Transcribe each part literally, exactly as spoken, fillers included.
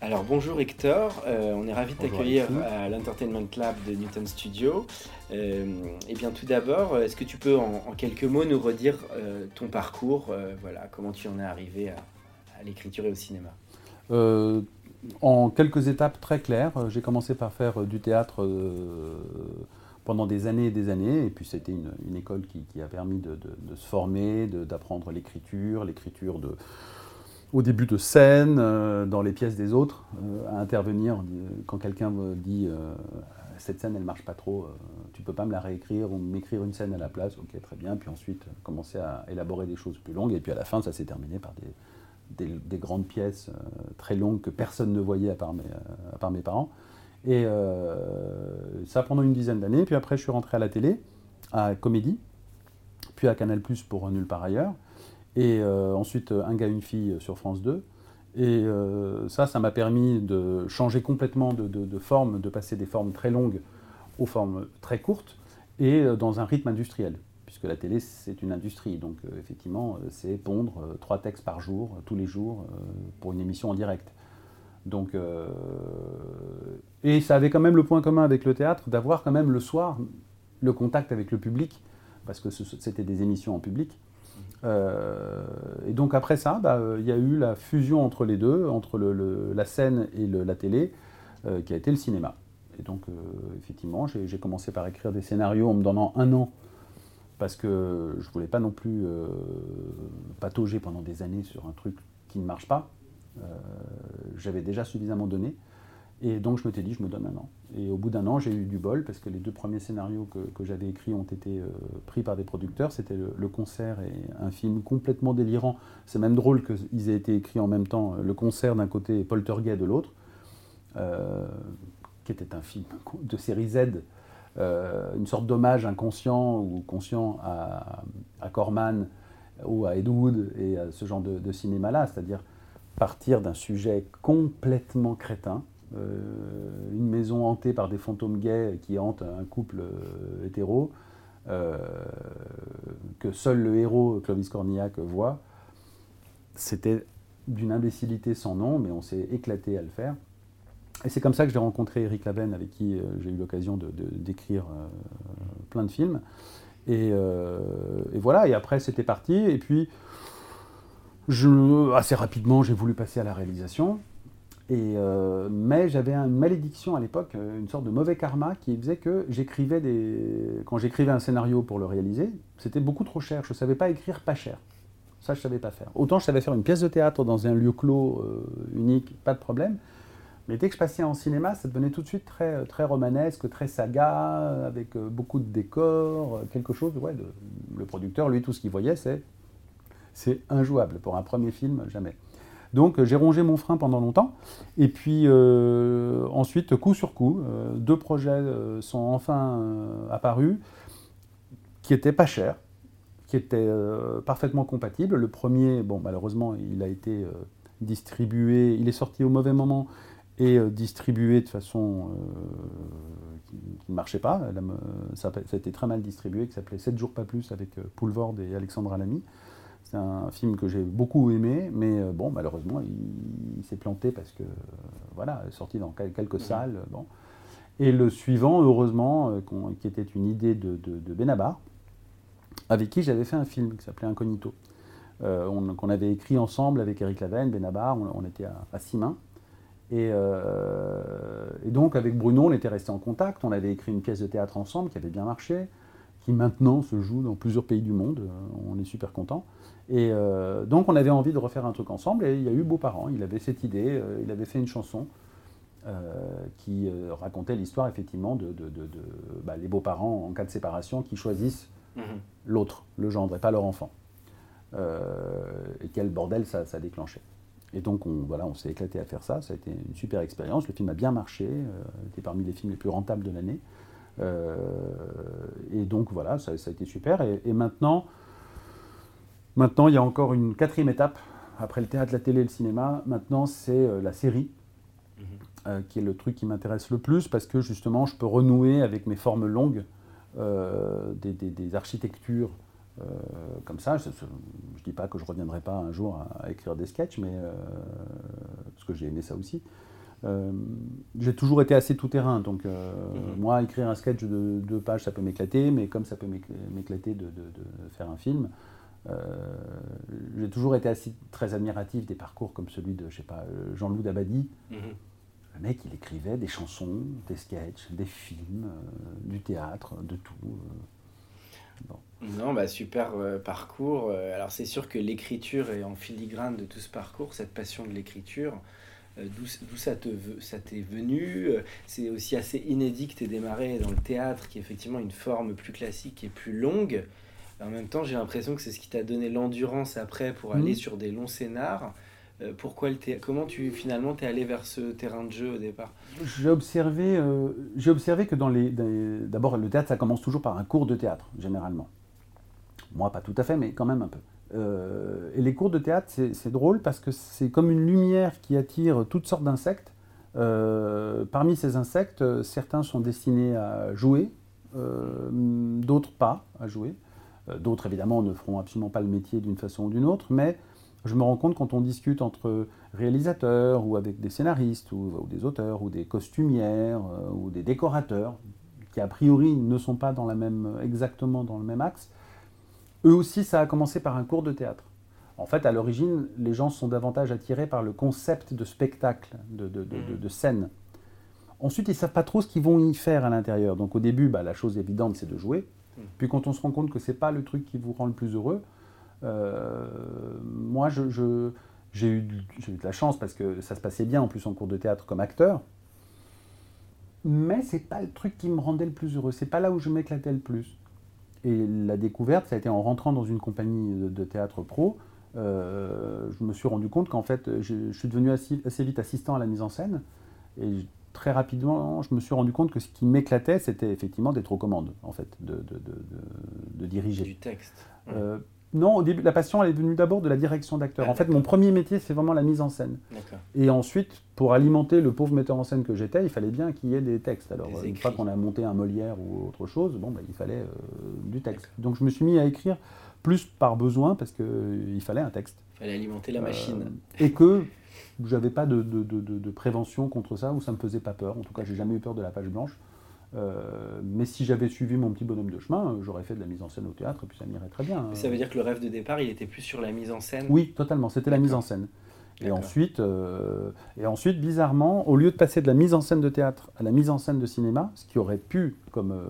Alors bonjour Hector, euh, on est ravi de t'accueillir à l'Entertainment Lab de New Tone Studio. Euh, et bien tout d'abord, est-ce que tu peux en, en quelques mots nous redire euh, ton parcours, euh, voilà, comment tu en es arrivé à, à l'écriture et au cinéma? euh, En quelques étapes très claires, j'ai commencé par faire du théâtre euh, pendant des années et des années, et puis c'était une, une école qui, qui a permis de, de, de se former, de, d'apprendre l'écriture, l'écriture de... au début de scène, euh, dans les pièces des autres, euh, à intervenir. Quand quelqu'un me dit euh, « cette scène, elle ne marche pas trop, euh, tu peux pas me la réécrire ou m'écrire une scène à la place ?» Ok, très bien. Puis ensuite, euh, commencer à élaborer des choses plus longues. Et puis à la fin, ça s'est terminé par des, des, des grandes pièces euh, très longues que personne ne voyait à part mes, à part mes parents. Et euh, ça pendant une dizaine d'années. Puis après, je suis rentré à la télé, à Comédie, puis à Canal plus, pour Nulle part ailleurs. Et euh, ensuite, Un gars, une fille sur France deux. Et euh, ça, ça m'a permis de changer complètement de, de, de forme, de passer des formes très longues aux formes très courtes, et dans un rythme industriel, puisque la télé, c'est une industrie. Donc euh, effectivement, c'est pondre euh, trois textes par jour, tous les jours, euh, pour une émission en direct. Donc, euh, et ça avait quand même le point commun avec le théâtre, d'avoir quand même le soir le contact avec le public, parce que ce, c'était des émissions en public. Euh, et donc après ça, bah, y a eu la fusion entre les deux, entre le, le, la scène et le, la télé, euh, qui a été le cinéma. Et donc euh, effectivement, j'ai, j'ai commencé par écrire des scénarios en me donnant un an, parce que je ne voulais pas non plus euh, patauger pendant des années sur un truc qui ne marche pas. Euh, j'avais déjà suffisamment donné, et donc je me suis dit, je me donne un an. Et au bout d'un an, j'ai eu du bol, parce que les deux premiers scénarios que, que j'avais écrits ont été euh, pris par des producteurs. C'était le, le Concert et un film complètement délirant. C'est même drôle qu'ils aient été écrits en même temps, Le Concert d'un côté et Poltergeist de l'autre, euh, qui était un film de série Z, euh, une sorte d'hommage inconscient ou conscient à, à Corman ou à Ed Wood et à ce genre de, de cinéma-là, c'est-à-dire partir d'un sujet complètement crétin, Euh, une maison hantée par des fantômes gays qui hantent un couple euh, hétéro, euh, que seul le héros, Clovis Cornillac, voit. C'était d'une imbécilité sans nom, mais on s'est éclaté à le faire. Et c'est comme ça que j'ai rencontré Éric Lavaine, avec qui euh, j'ai eu l'occasion de, de, d'écrire euh, plein de films. Et, euh, et voilà, et après c'était parti. Et puis, je, assez rapidement, j'ai voulu passer à la réalisation. Et euh, mais j'avais une malédiction à l'époque, une sorte de mauvais karma qui faisait que j'écrivais des... Quand j'écrivais un scénario pour le réaliser, c'était beaucoup trop cher. Je ne savais pas écrire pas cher. Ça, je ne savais pas faire. Autant je savais faire une pièce de théâtre dans un lieu clos, euh, unique, pas de problème. Mais dès que je passais en cinéma, ça devenait tout de suite très, très romanesque, très saga, avec beaucoup de décors, quelque chose... Ouais, de... Le producteur, lui, tout ce qu'il voyait, c'est... c'est injouable. Pour un premier film, jamais. Donc j'ai rongé mon frein pendant longtemps, et puis euh, ensuite, coup sur coup, euh, deux projets euh, sont enfin euh, apparus, qui étaient pas chers, qui étaient euh, parfaitement compatibles. Le premier, bon malheureusement, il a été euh, distribué, il est sorti au mauvais moment, et euh, distribué de façon euh, qui ne marchait pas. La, ça, ça a été très mal distribué, qui s'appelait « sept jours pas plus » avec euh, Poelvoorde et Alexandra Lamy. C'est un film que j'ai beaucoup aimé, mais bon, malheureusement, il, il s'est planté parce que, voilà, sorti dans quelques salles. Bon. Et le suivant, heureusement, qui était une idée de, de, de Benabar, avec qui j'avais fait un film qui s'appelait Incognito, euh, on, qu'on avait écrit ensemble avec Éric Lavaine, Benabar, on, on était à, à six mains. Et, euh, et donc, avec Bruno, on était restés en contact, on avait écrit une pièce de théâtre ensemble qui avait bien marché, qui maintenant se joue dans plusieurs pays du monde. On est super contents. Et euh, donc on avait envie de refaire un truc ensemble, et il y a eu Beaux-Parents, il avait cette idée, euh, il avait fait une chanson euh, qui euh, racontait l'histoire effectivement de, de, de, de bah, les beaux-parents en cas de séparation qui choisissent mmh. l'autre, le gendre, et pas leur enfant. Euh, et quel bordel ça, ça déclenchait. Et donc on, voilà, on s'est éclaté à faire ça, ça a été une super expérience, le film a bien marché, euh, c'était parmi les films les plus rentables de l'année. Euh, et donc voilà, ça, ça a été super, et, et maintenant... Maintenant, il y a encore une quatrième étape, après le théâtre, la télé et le cinéma. Maintenant, c'est euh, la série, mm-hmm. euh, qui est le truc qui m'intéresse le plus, parce que justement, je peux renouer avec mes formes longues, euh, des, des, des architectures euh, comme ça. Je ne dis pas que je ne reviendrai pas un jour à, à écrire des sketchs, mais, euh, parce que j'ai aimé ça aussi. Euh, j'ai toujours été assez tout-terrain, donc euh, mm-hmm. moi, écrire un sketch de deux pages, ça peut m'éclater, mais comme ça peut m'éclater de, de, de faire un film... Euh, j'ai toujours été assez, très admiratif des parcours comme celui de, je sais pas, Jean-Loup Dabadie. Mm-hmm. Le mec, il écrivait des chansons, des sketchs, des films, euh, du théâtre, de tout. Euh. Bon. Non, bah super euh, parcours. Alors c'est sûr que l'écriture est en filigrane de tout ce parcours, cette passion de l'écriture. Euh, d'où, d'où ça, te, ça t'est venu? C'est aussi assez inédit que t'aies démarré dans le théâtre, qui est effectivement une forme plus classique et plus longue. En même temps, j'ai l'impression que c'est ce qui t'a donné l'endurance après pour aller mmh. sur des longs scénars. Euh, pourquoi le thé- Comment tu, finalement, t'es allé vers ce terrain de jeu au départ? J'ai observé, euh, j'ai observé que dans les, dans les... D'abord, le théâtre, ça commence toujours par un cours de théâtre, généralement. Moi, pas tout à fait, mais quand même un peu. Euh, et les cours de théâtre, c'est, c'est drôle parce que c'est comme une lumière qui attire toutes sortes d'insectes. Euh, parmi ces insectes, certains sont destinés à jouer, euh, d'autres pas à jouer. D'autres, évidemment, ne feront absolument pas le métier d'une façon ou d'une autre, mais je me rends compte quand on discute entre réalisateurs ou avec des scénaristes ou, ou des auteurs ou des costumières ou des décorateurs, qui a priori ne sont pas dans la même, exactement dans le même axe, eux aussi, ça a commencé par un cours de théâtre. En fait, à l'origine, les gens sont davantage attirés par le concept de spectacle, de, de, de, de, de scène. Ensuite, ils ne savent pas trop ce qu'ils vont y faire à l'intérieur. Donc au début, bah, la chose évidente, c'est de jouer. Puis quand on se rend compte que ce n'est pas le truc qui vous rend le plus heureux, euh, moi je, je, j'ai, eu de, j'ai eu de la chance parce que ça se passait bien en plus en cours de théâtre comme acteur, mais ce n'est pas le truc qui me rendait le plus heureux, ce n'est pas là où je m'éclatais le plus. Et la découverte, ça a été en rentrant dans une compagnie de, de théâtre pro, euh, je me suis rendu compte qu'en fait je, je suis devenu assez, assez vite assistant à la mise en scène, et je, très rapidement, je me suis rendu compte que ce qui m'éclatait, c'était effectivement d'être aux commandes, en fait, de, de, de, de, de diriger. Du texte. Euh, non, au début, la passion, elle est venue d'abord de la direction d'acteur. Ah, en fait, mon premier métier, c'est vraiment la mise en scène. D'accord. Et ensuite, pour alimenter le pauvre metteur en scène que j'étais, il fallait bien qu'il y ait des textes. Alors, des une fois qu'on a monté un Molière ou autre chose, bon, bah, il fallait euh, du texte. D'accord. Donc, je me suis mis à écrire plus par besoin, parce qu'il euh, fallait un texte. Il fallait alimenter la euh, machine. Et que... J'avais pas de, de, de, de prévention contre ça, ou ça me faisait pas peur. En tout cas, j'ai jamais eu peur de la page blanche. Euh, mais si j'avais suivi mon petit bonhomme de chemin, j'aurais fait de la mise en scène au théâtre, et puis ça m'irait très bien. Mais ça veut dire que le rêve de départ, il était plus sur la mise en scène? Oui, totalement, c'était D'accord. la mise en scène. Et ensuite, euh, et ensuite, bizarrement, au lieu de passer de la mise en scène de théâtre à la mise en scène de cinéma, ce qui aurait pu, comme euh,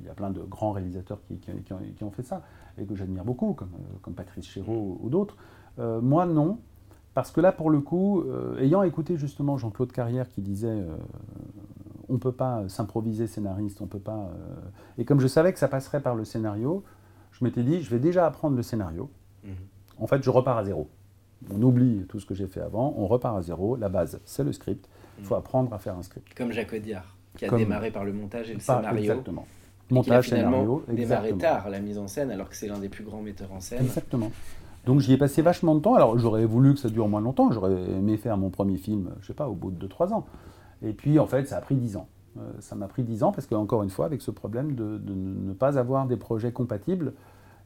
il y a plein de grands réalisateurs qui, qui, qui, ont, qui ont fait ça, et que j'admire beaucoup, comme, comme Patrice Chéreau ou d'autres, euh, moi non. Parce que là, pour le coup, euh, ayant écouté justement Jean-Claude Carrière qui disait euh, « on ne peut pas s'improviser scénariste, on peut pas… Euh... » Et comme je savais que ça passerait par le scénario, je m'étais dit « je vais déjà apprendre le scénario, mm-hmm. en fait je repars à zéro. On oublie tout ce que j'ai fait avant, on repart à zéro, la base c'est le script, il mm-hmm. faut apprendre à faire un script. » Comme Jacques Audiard, qui a Comme... démarré par le montage et le pas, scénario. Exactement. Montage, scénario, exactement. Démarré tard la mise en scène, alors que c'est l'un des plus grands metteurs en scène. Exactement. Donc j'y ai passé vachement de temps, alors j'aurais voulu que ça dure moins longtemps, j'aurais aimé faire mon premier film, je sais pas, au bout de deux trois ans. Et puis en fait, ça a pris dix ans. Euh, ça m'a pris dix ans parce que, encore une fois, avec ce problème de, de ne pas avoir des projets compatibles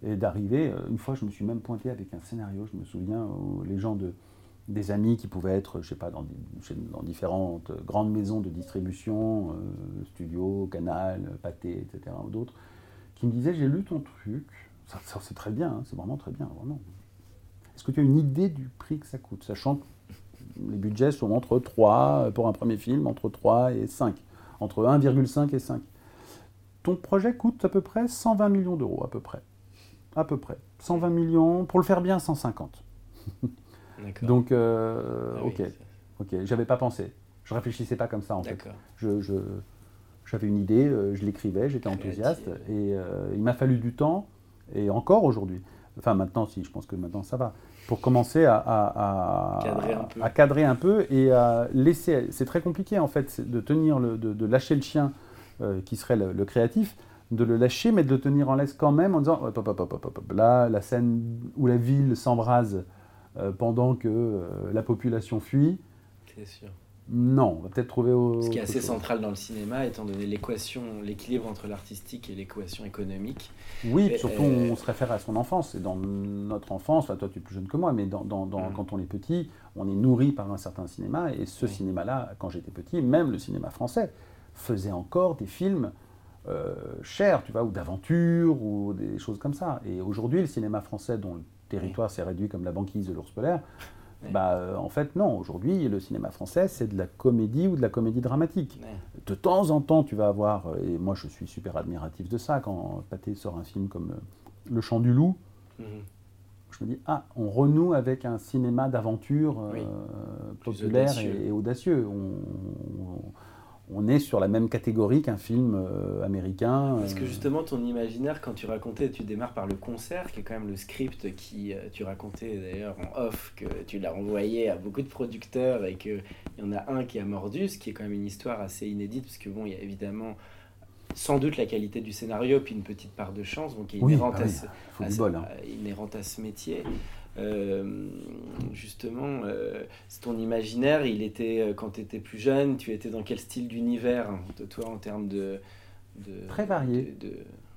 et d'arriver, une fois je me suis même pointé avec un scénario, je me souviens, où les gens de, des amis qui pouvaient être, je sais pas, dans, dans différentes grandes maisons de distribution, euh, Studio, Canal, Pathé, et cetera, ou d'autres, qui me disaient, j'ai lu ton truc, ça, ça c'est très bien, hein, c'est vraiment très bien, vraiment. Est-ce que tu as une idée du prix que ça coûte, sachant que les budgets sont entre trois, pour un premier film, entre trois et cinq, entre un virgule cinq et cinq. ton projet coûte à peu près cent vingt millions d'euros, à peu près. À peu près. cent vingt millions, pour le faire bien, cent cinquante. D'accord. Donc, euh, ah oui, ok, ok, j'avais pas pensé. Je réfléchissais pas comme ça, en fait. Je, je, j'avais une idée, je l'écrivais, j'étais enthousiaste, et euh, il m'a fallu du temps, et encore aujourd'hui. Enfin, maintenant, si, je pense que maintenant, ça va. Pour commencer à, à, à, cadrer, un peu. à cadrer un peu et à laisser... C'est très compliqué, en fait, de, tenir le, de, de lâcher le chien, euh, qui serait le, le créatif, de le lâcher, mais de le tenir en laisse quand même, en disant, hop, hop, hop, hop, hop, là, la scène où la ville s'embrase euh, pendant que euh, la population fuit. C'est sûr. Non, on va peut-être trouver... Au, Ce qui est assez chose. central dans le cinéma, étant donné l'équation, l'équilibre entre l'artistique et l'équation économique. Oui, mais, surtout euh... on se réfère à son enfance. Et dans notre enfance, enfin, toi tu es plus jeune que moi, mais dans, dans, dans, mmh. quand on est petit, on est nourri par un certain cinéma. Et ce oui. cinéma-là, quand j'étais petit, même le cinéma français, faisait encore des films euh, chers, tu vois, ou d'aventure, ou des choses comme ça. Et aujourd'hui, le cinéma français, dont le territoire oui. s'est réduit comme la banquise de l'ours polaire, Ouais. Bah, euh, en fait, non. Aujourd'hui, le cinéma français, c'est de la comédie ou de la comédie dramatique. Ouais. De temps en temps, tu vas avoir, et moi je suis super admiratif de ça, quand Pathé sort un film comme euh, Le Chant du Loup, mm-hmm. je me dis, ah, on renoue avec un cinéma d'aventure euh, oui. populaire audacieux. Et, et audacieux. On, on, on est sur la même catégorie qu'un film euh, américain. Parce euh... que justement, ton imaginaire, quand tu racontais, tu démarres par le concert, qui est quand même le script qui, tu racontais d'ailleurs en off, que tu l'as envoyé à beaucoup de producteurs et qu'il y en a un qui a mordu, ce qui est quand même une histoire assez inédite, parce que bon, il y a évidemment sans doute la qualité du scénario, puis une petite part de chance, donc qui est inhérente, oui, bah oui, à, ce, à, bol, hein. inhérente à ce métier. Euh, justement, euh, ton imaginaire, il était, quand tu étais plus jeune, tu étais dans quel style d'univers, hein, de toi, en termes de... de Très varié, de, de,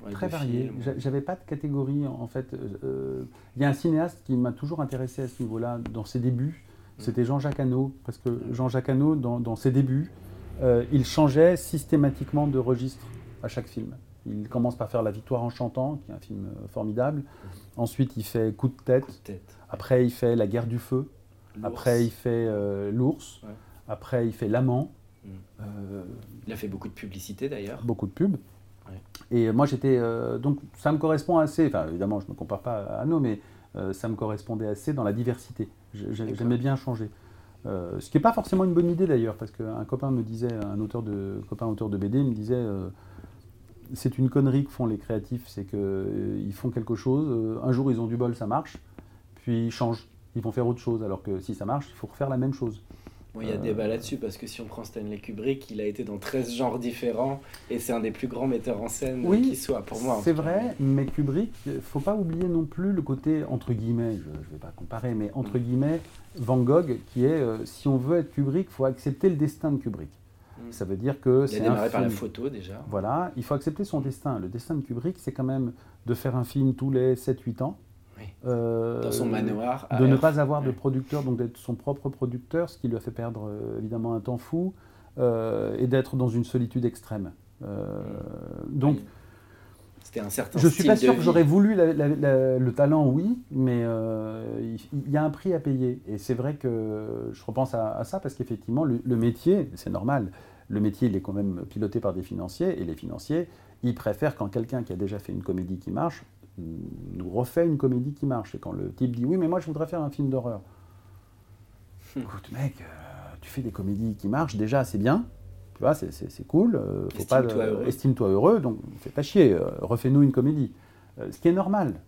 ouais, très de varié. Films. J'avais pas de catégorie, en fait. Euh, y a un cinéaste qui m'a toujours intéressé à ce niveau-là, dans ses débuts, mmh. c'était Jean-Jacques Annaud, parce que mmh. Jean-Jacques Annaud, dans, dans ses débuts, euh, il changeait systématiquement de registre à chaque film. Il commence par faire La Victoire en chantant, qui est un film formidable. Mmh. Ensuite, il fait Coup de tête. Coup de tête. Après, il fait La guerre du feu. L'ours. Après, il fait euh, L'ours. Ouais. Après, il fait L'amant. Mmh. Euh, il a fait beaucoup de publicité, d'ailleurs. Beaucoup de pubs. Ouais. Et moi, j'étais... Euh, donc, ça me correspond assez. Enfin, évidemment, je ne me compare pas à Anno, mais euh, ça me correspondait assez dans la diversité. Je, je, j'aimais bien changer. Euh, ce qui n'est pas forcément une bonne idée, d'ailleurs, parce qu'un copain me disait, un auteur de, copain auteur de B D me disait... Euh, c'est une connerie que font les créatifs, c'est qu'ils euh, font quelque chose, euh, un jour ils ont du bol, ça marche, puis ils changent, ils vont faire autre chose, alors que si ça marche, il faut refaire la même chose. Bon, il y a euh, débat là-dessus, parce que si on prend Stanley Kubrick, il a été dans treize genres différents, et c'est un des plus grands metteurs en scène oui, qui soit, pour moi. C'est vrai, mais Kubrick, il ne faut pas oublier non plus le côté, entre guillemets, je ne vais pas comparer, mais entre guillemets, Van Gogh, qui est, euh, si on veut être Kubrick, il faut accepter le destin de Kubrick. Ça veut dire que c'est un film... Il a démarré par la photo, déjà. Voilà, il faut accepter son destin. Le destin de Kubrick, c'est quand même de faire un film tous les sept huit ans. Oui. Euh, Dans son manoir. De ne pas avoir oui. de producteur, donc d'être son propre producteur, ce qui lui a fait perdre, évidemment, un temps fou, euh, et d'être dans une solitude extrême. Euh, oui. Donc... Oui. C'était un certain Je ne suis pas sûr vie. que j'aurais voulu la, la, la, le talent, oui, mais euh, il y a un prix à payer. Et c'est vrai que je repense à, à ça, parce qu'effectivement, le, le métier, c'est normal, le métier, il est quand même piloté par des financiers, et les financiers, ils préfèrent quand quelqu'un qui a déjà fait une comédie qui marche, nous refait une comédie qui marche. Et quand le type dit « oui, mais moi, je voudrais faire un film d'horreur hmm. ». Écoute, mec, euh, tu fais des comédies qui marchent, déjà, c'est bien. Tu vois, c'est, c'est, c'est cool, euh, faut estime-toi, pas, euh, heureux. estime-toi heureux, donc fais pas chier, euh, refais-nous une comédie. Euh, ce qui est normal,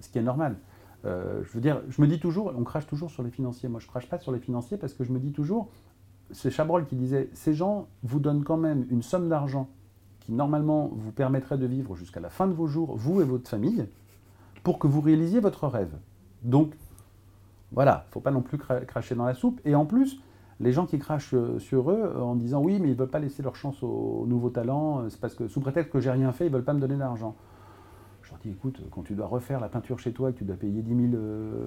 ce qui est normal. Euh, je veux dire, je me dis toujours, on crache toujours sur les financiers, moi je crache pas sur les financiers parce que je me dis toujours, c'est Chabrol qui disait, ces gens vous donnent quand même une somme d'argent qui normalement vous permettrait de vivre jusqu'à la fin de vos jours, vous et votre famille, pour que vous réalisiez votre rêve. Donc, voilà, faut pas non plus cra- cracher dans la soupe, et en plus, les gens qui crachent sur eux en disant « oui, mais ils ne veulent pas laisser leur chance aux nouveaux talents, c'est parce que sous prétexte que j'ai rien fait, ils ne veulent pas me donner d'argent. » Je leur dis « écoute, quand tu dois refaire la peinture chez toi et que tu dois payer dix mille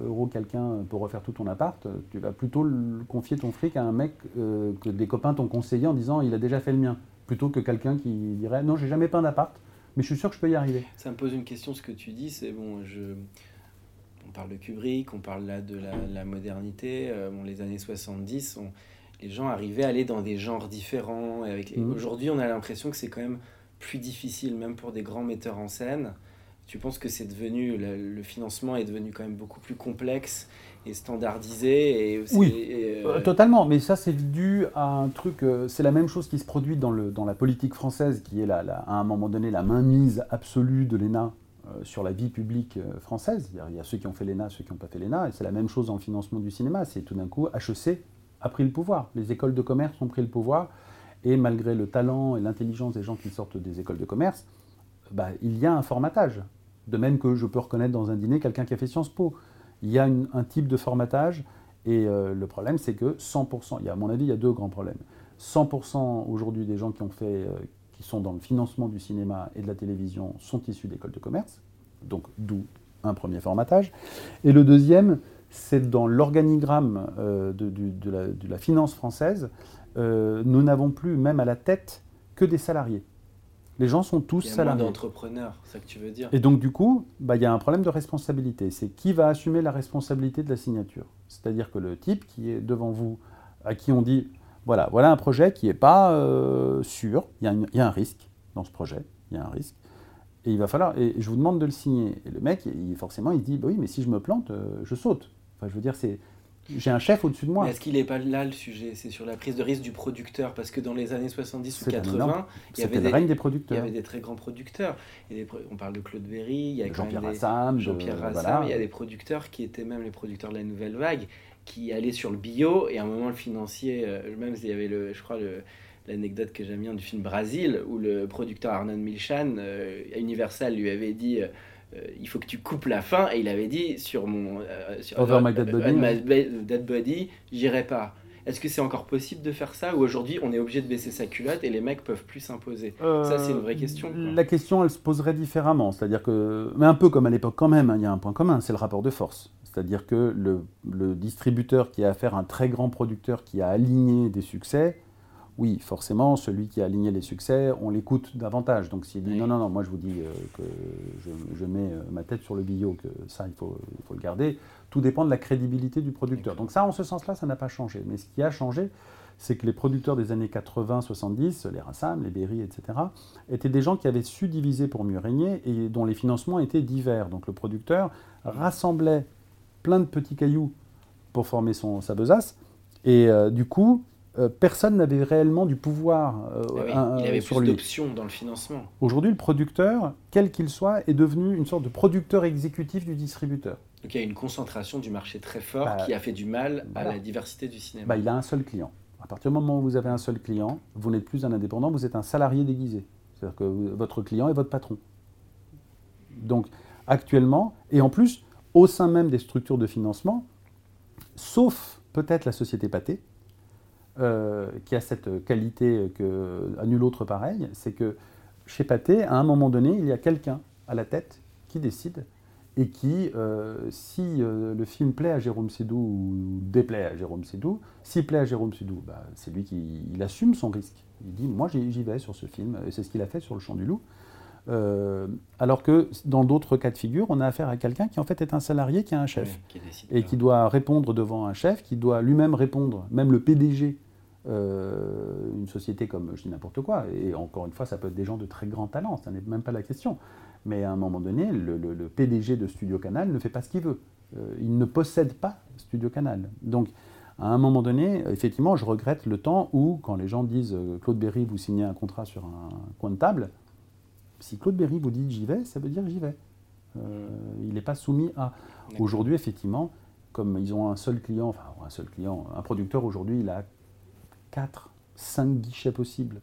euros quelqu'un pour refaire tout ton appart, tu vas plutôt confier ton fric à un mec euh, que des copains t'ont conseillé en disant « il a déjà fait le mien », plutôt que quelqu'un qui dirait « non, j'ai jamais peint d'appart, mais je suis sûr que je peux y arriver. » Ça me pose une question, ce que tu dis, c'est bon, je... On parle de Kubrick, on parle là de la, la modernité. Euh, bon, les années soixante-dix, on, les gens arrivaient à aller dans des genres différents. Et avec les, mmh. Aujourd'hui, on a l'impression que c'est quand même plus difficile, même pour des grands metteurs en scène. Tu penses que c'est devenu, le, le financement est devenu quand même beaucoup plus complexe et standardisé et aussi, oui, et euh... totalement. Mais ça, c'est dû à un truc. Euh, c'est la même chose qui se produit dans, le, dans la politique française, qui est la, la, à un moment donné la mainmise absolue de l'E N A euh, sur la vie publique euh, française. Il y a ceux qui ont fait l'E N A, ceux qui n'ont pas fait l'E N A. Et c'est la même chose dans le financement du cinéma. C'est tout d'un coup, H E C a pris le pouvoir. Les écoles de commerce ont pris le pouvoir. Et malgré le talent et l'intelligence des gens qui sortent des écoles de commerce, bah, il y a un formatage. De même que je peux reconnaître dans un dîner quelqu'un qui a fait Sciences Po. Il y a une, un type de formatage, et euh, le problème, c'est que cent pour cent, il y a, à mon avis, il y a deux grands problèmes. cent pour cent aujourd'hui des gens qui, ont fait, euh, qui sont dans le financement du cinéma et de la télévision sont issus d'écoles de commerce, donc d'où un premier formatage. Et le deuxième, c'est dans l'organigramme euh, de, de, de, la, de la finance française, euh, nous n'avons plus, même à la tête, que des salariés. Les gens sont tous salariés. Il y a salariés. Moins d'entrepreneurs, c'est ça que tu veux dire. Et donc, du coup, bah, il y a un problème de responsabilité. C'est qui va assumer la responsabilité de la signature. C'est-à-dire que le type qui est devant vous, à qui on dit, voilà, voilà un projet qui n'est pas euh, sûr, il y, a une, il y a un risque dans ce projet, il y a un risque, et il va falloir, et je vous demande de le signer. Et le mec, il, forcément, il dit, bah oui, mais si je me plante, euh, je saute. Enfin, je veux dire, c'est... J'ai un chef au-dessus de moi. Mais est-ce qu'il n'est pas là le sujet ? C'est sur la prise de risque du producteur. Parce que dans les années soixante-dix ou quatre-vingts, il y avait des, règne des producteurs. Il y avait des très grands producteurs. Et des, on parle de Claude Berry, il y a Jean-Pierre Rassam, Jean-Pierre Rassam, voilà. Il y a des producteurs qui étaient même les producteurs de la Nouvelle Vague, qui allaient sur le bio. Et à un moment, le financier, même il y avait, le, je crois, le, l'anecdote que j'aime bien du film Brasil, où le producteur Arnon Milchan, à Universal, lui avait dit... Euh, il faut que tu coupes la fin, et il avait dit sur mon euh, sur Over my dead body, euh, my dead body, j'irai pas. Est-ce que c'est encore possible de faire ça, ou aujourd'hui on est obligé de baisser sa culotte et les mecs peuvent plus s'imposer ? euh, Ça, c'est une vraie question. La question, elle se poserait différemment, c'est-à-dire que, mais un peu comme à l'époque quand même, hein, y a un point commun, c'est le rapport de force. C'est-à-dire que le, le distributeur qui a affaire à un très grand producteur qui a aligné des succès, oui, forcément, celui qui a aligné les succès, on l'écoute davantage. Donc s'il dit oui. non, non, non, moi je vous dis euh, que je, je mets euh, ma tête sur le bio, que ça, il faut, il faut le garder, tout dépend de la crédibilité du producteur. Donc ça, en ce sens-là, ça n'a pas changé. Mais ce qui a changé, c'est que les producteurs des années quatre-vingts soixante-dix, les Rassam, les Berry, et cetera, étaient des gens qui avaient su diviser pour mieux régner et dont les financements étaient divers. Donc le producteur rassemblait plein de petits cailloux pour former son, sa besace, et euh, du coup... Euh, personne n'avait réellement du pouvoir euh, ah oui, un, il avait sur plus lui. D'options dans le financement. Aujourd'hui, le producteur, quel qu'il soit, est devenu une sorte de producteur exécutif du distributeur. Donc il y a une concentration du marché très forte bah, qui a fait du mal voilà. à la diversité du cinéma. Bah, il a un seul client. À partir du moment où vous avez un seul client, vous n'êtes plus un indépendant, vous êtes un salarié déguisé. C'est-à-dire que votre client est votre patron. Donc actuellement, et en plus, au sein même des structures de financement, sauf peut-être la société Pathé, Euh, qui a cette qualité que, à nul autre pareil, c'est que chez Pathé, à un moment donné, il y a quelqu'un à la tête qui décide et qui, euh, si euh, le film plaît à Jérôme Seydoux ou déplaît à Jérôme Seydoux, s'il plaît à Jérôme Seydoux, bah, c'est lui qui il assume son risque. Il dit « moi j'y, j'y vais sur ce film », et c'est ce qu'il a fait sur Le Chant du Loup. Euh, alors que dans d'autres cas de figure, on a affaire à quelqu'un qui en fait est un salarié qui a un chef, oui, qui et qui doit répondre devant un chef, qui doit lui-même répondre, même le P D G, euh, une société comme, je dis n'importe quoi, et encore une fois, ça peut être des gens de très grand talent, ça n'est même pas la question, mais à un moment donné, le, le, le P D G de Studio Canal ne fait pas ce qu'il veut, euh, il ne possède pas Studio Canal, donc à un moment donné, effectivement, je regrette le temps où, quand les gens disent euh, Claude Berry, vous signez un contrat sur un coin de table, si Claude Berry vous dit « j'y vais », ça veut dire « j'y vais euh, ». Il n'est pas soumis à… D'accord. Aujourd'hui, effectivement, comme ils ont un seul client, enfin un seul client, un producteur aujourd'hui, il a quatre, cinq guichets possibles.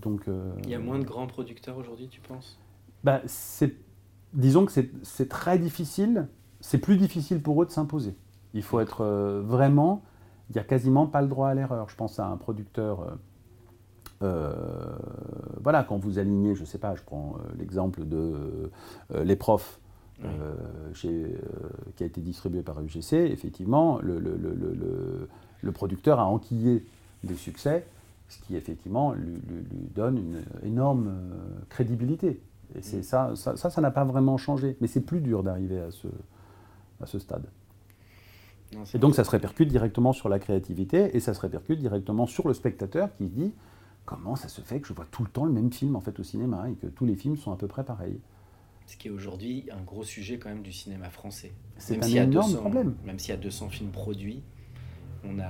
Donc, euh, il y a moins de grands producteurs aujourd'hui, tu penses ? bah, c'est, disons que c'est, c'est très difficile, c'est plus difficile pour eux de s'imposer. Il faut être euh, vraiment… Il n'y a quasiment pas le droit à l'erreur. Je pense à un producteur… Euh, Euh, voilà, quand vous alignez, je ne sais pas, je prends euh, l'exemple de euh, Les Profs, oui. euh, chez, euh, qui a été distribué par U G C, effectivement, le, le, le, le, le producteur a enquillé des succès, ce qui, effectivement, lui, lui, lui donne une énorme euh, crédibilité. Et c'est, oui. ça, ça, ça, ça n'a pas vraiment changé. Mais c'est plus dur d'arriver à ce, à ce stade. Non, et donc, ça se répercute directement sur la créativité, et ça se répercute directement sur le spectateur qui dit comment ça se fait que je vois tout le temps le même film en fait au cinéma et que tous les films sont à peu près pareils. Ce qui est aujourd'hui un gros sujet quand même du cinéma français. C'est même un énorme deux cents, problème. Même s'il y a deux cents films produits, on a,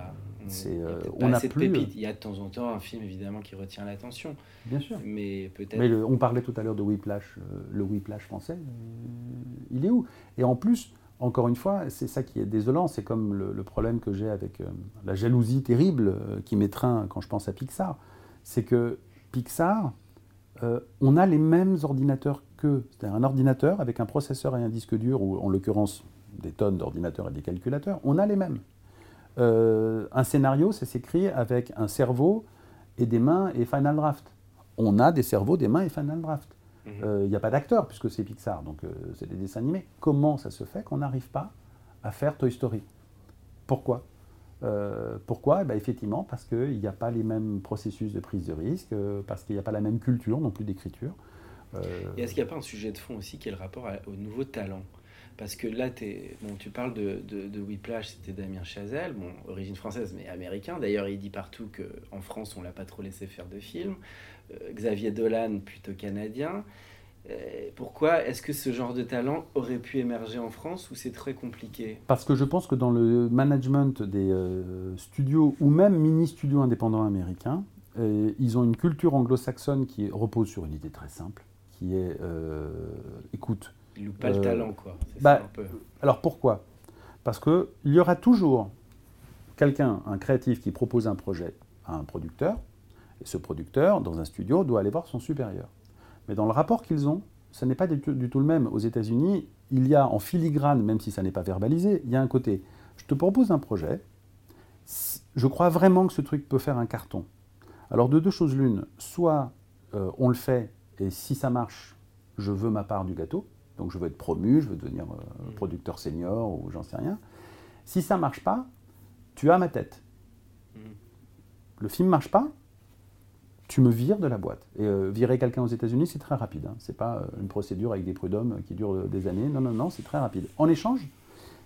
on, c'est, euh, on a plus... Il y a de temps en temps un film évidemment qui retient l'attention. Bien sûr. Mais peut-être. Mais le, on parlait tout à l'heure de Whiplash, euh, le Whiplash français. Euh, il est où? Et en plus, encore une fois, c'est ça qui est désolant. C'est comme le, le problème que j'ai avec euh, la jalousie terrible euh, qui m'étreint quand je pense à Pixar. C'est que Pixar, euh, on a les mêmes ordinateurs qu'eux. C'est-à-dire un ordinateur avec un processeur et un disque dur, ou en l'occurrence des tonnes d'ordinateurs et des calculateurs, on a les mêmes. Euh, un scénario, ça s'écrit avec un cerveau et des mains et Final Draft. On a des cerveaux, des mains et Final Draft. Il mm-hmm. euh, n'y a pas d'acteurs, puisque c'est Pixar, donc euh, c'est des dessins animés. Comment ça se fait qu'on n'arrive pas à faire Toy Story? Pourquoi ? Euh, pourquoi? Eh bien, effectivement, parce qu'il n'y a pas les mêmes processus de prise de risque, euh, parce qu'il n'y a pas la même culture non plus d'écriture. Euh... Et est-ce qu'il n'y a pas un sujet de fond aussi qui est le rapport à, au nouveau talent? Parce que là, t'es, bon, tu parles de, de, de Whiplash, c'était Damien Chazelle, bon, origine française mais américain. D'ailleurs, il dit partout qu'en France, on ne l'a pas trop laissé faire de films. Euh, Xavier Dolan, plutôt canadien. Pourquoi est-ce que ce genre de talent aurait pu émerger en France ou c'est très compliqué? Parce que je pense que dans le management des euh, studios ou même mini-studios indépendants américains, euh, ils ont une culture anglo-saxonne qui repose sur une idée très simple, qui est, euh, écoute... Ils n'ont pas euh, le talent, quoi. C'est bah, ça un peu. Alors pourquoi? Parce qu'il y aura toujours quelqu'un, un créatif, qui propose un projet à un producteur, et ce producteur, dans un studio, doit aller voir son supérieur. Mais dans le rapport qu'ils ont, ce n'est pas du tout, du tout le même. Aux États-Unis, il y a en filigrane, même si ça n'est pas verbalisé, il y a un côté, je te propose un projet, je crois vraiment que ce truc peut faire un carton. Alors de deux choses l'une, soit euh, on le fait et si ça marche, je veux ma part du gâteau, donc je veux être promu, je veux devenir euh, producteur senior ou j'en sais rien. Si ça ne marche pas, tu as ma tête. Le film ne marche pas, tu me vires de la boîte. Et euh, virer quelqu'un aux États-Unis, c'est très rapide. Hein. Ce n'est pas une procédure avec des prud'hommes qui dure des années. Non, non, non, c'est très rapide. En échange,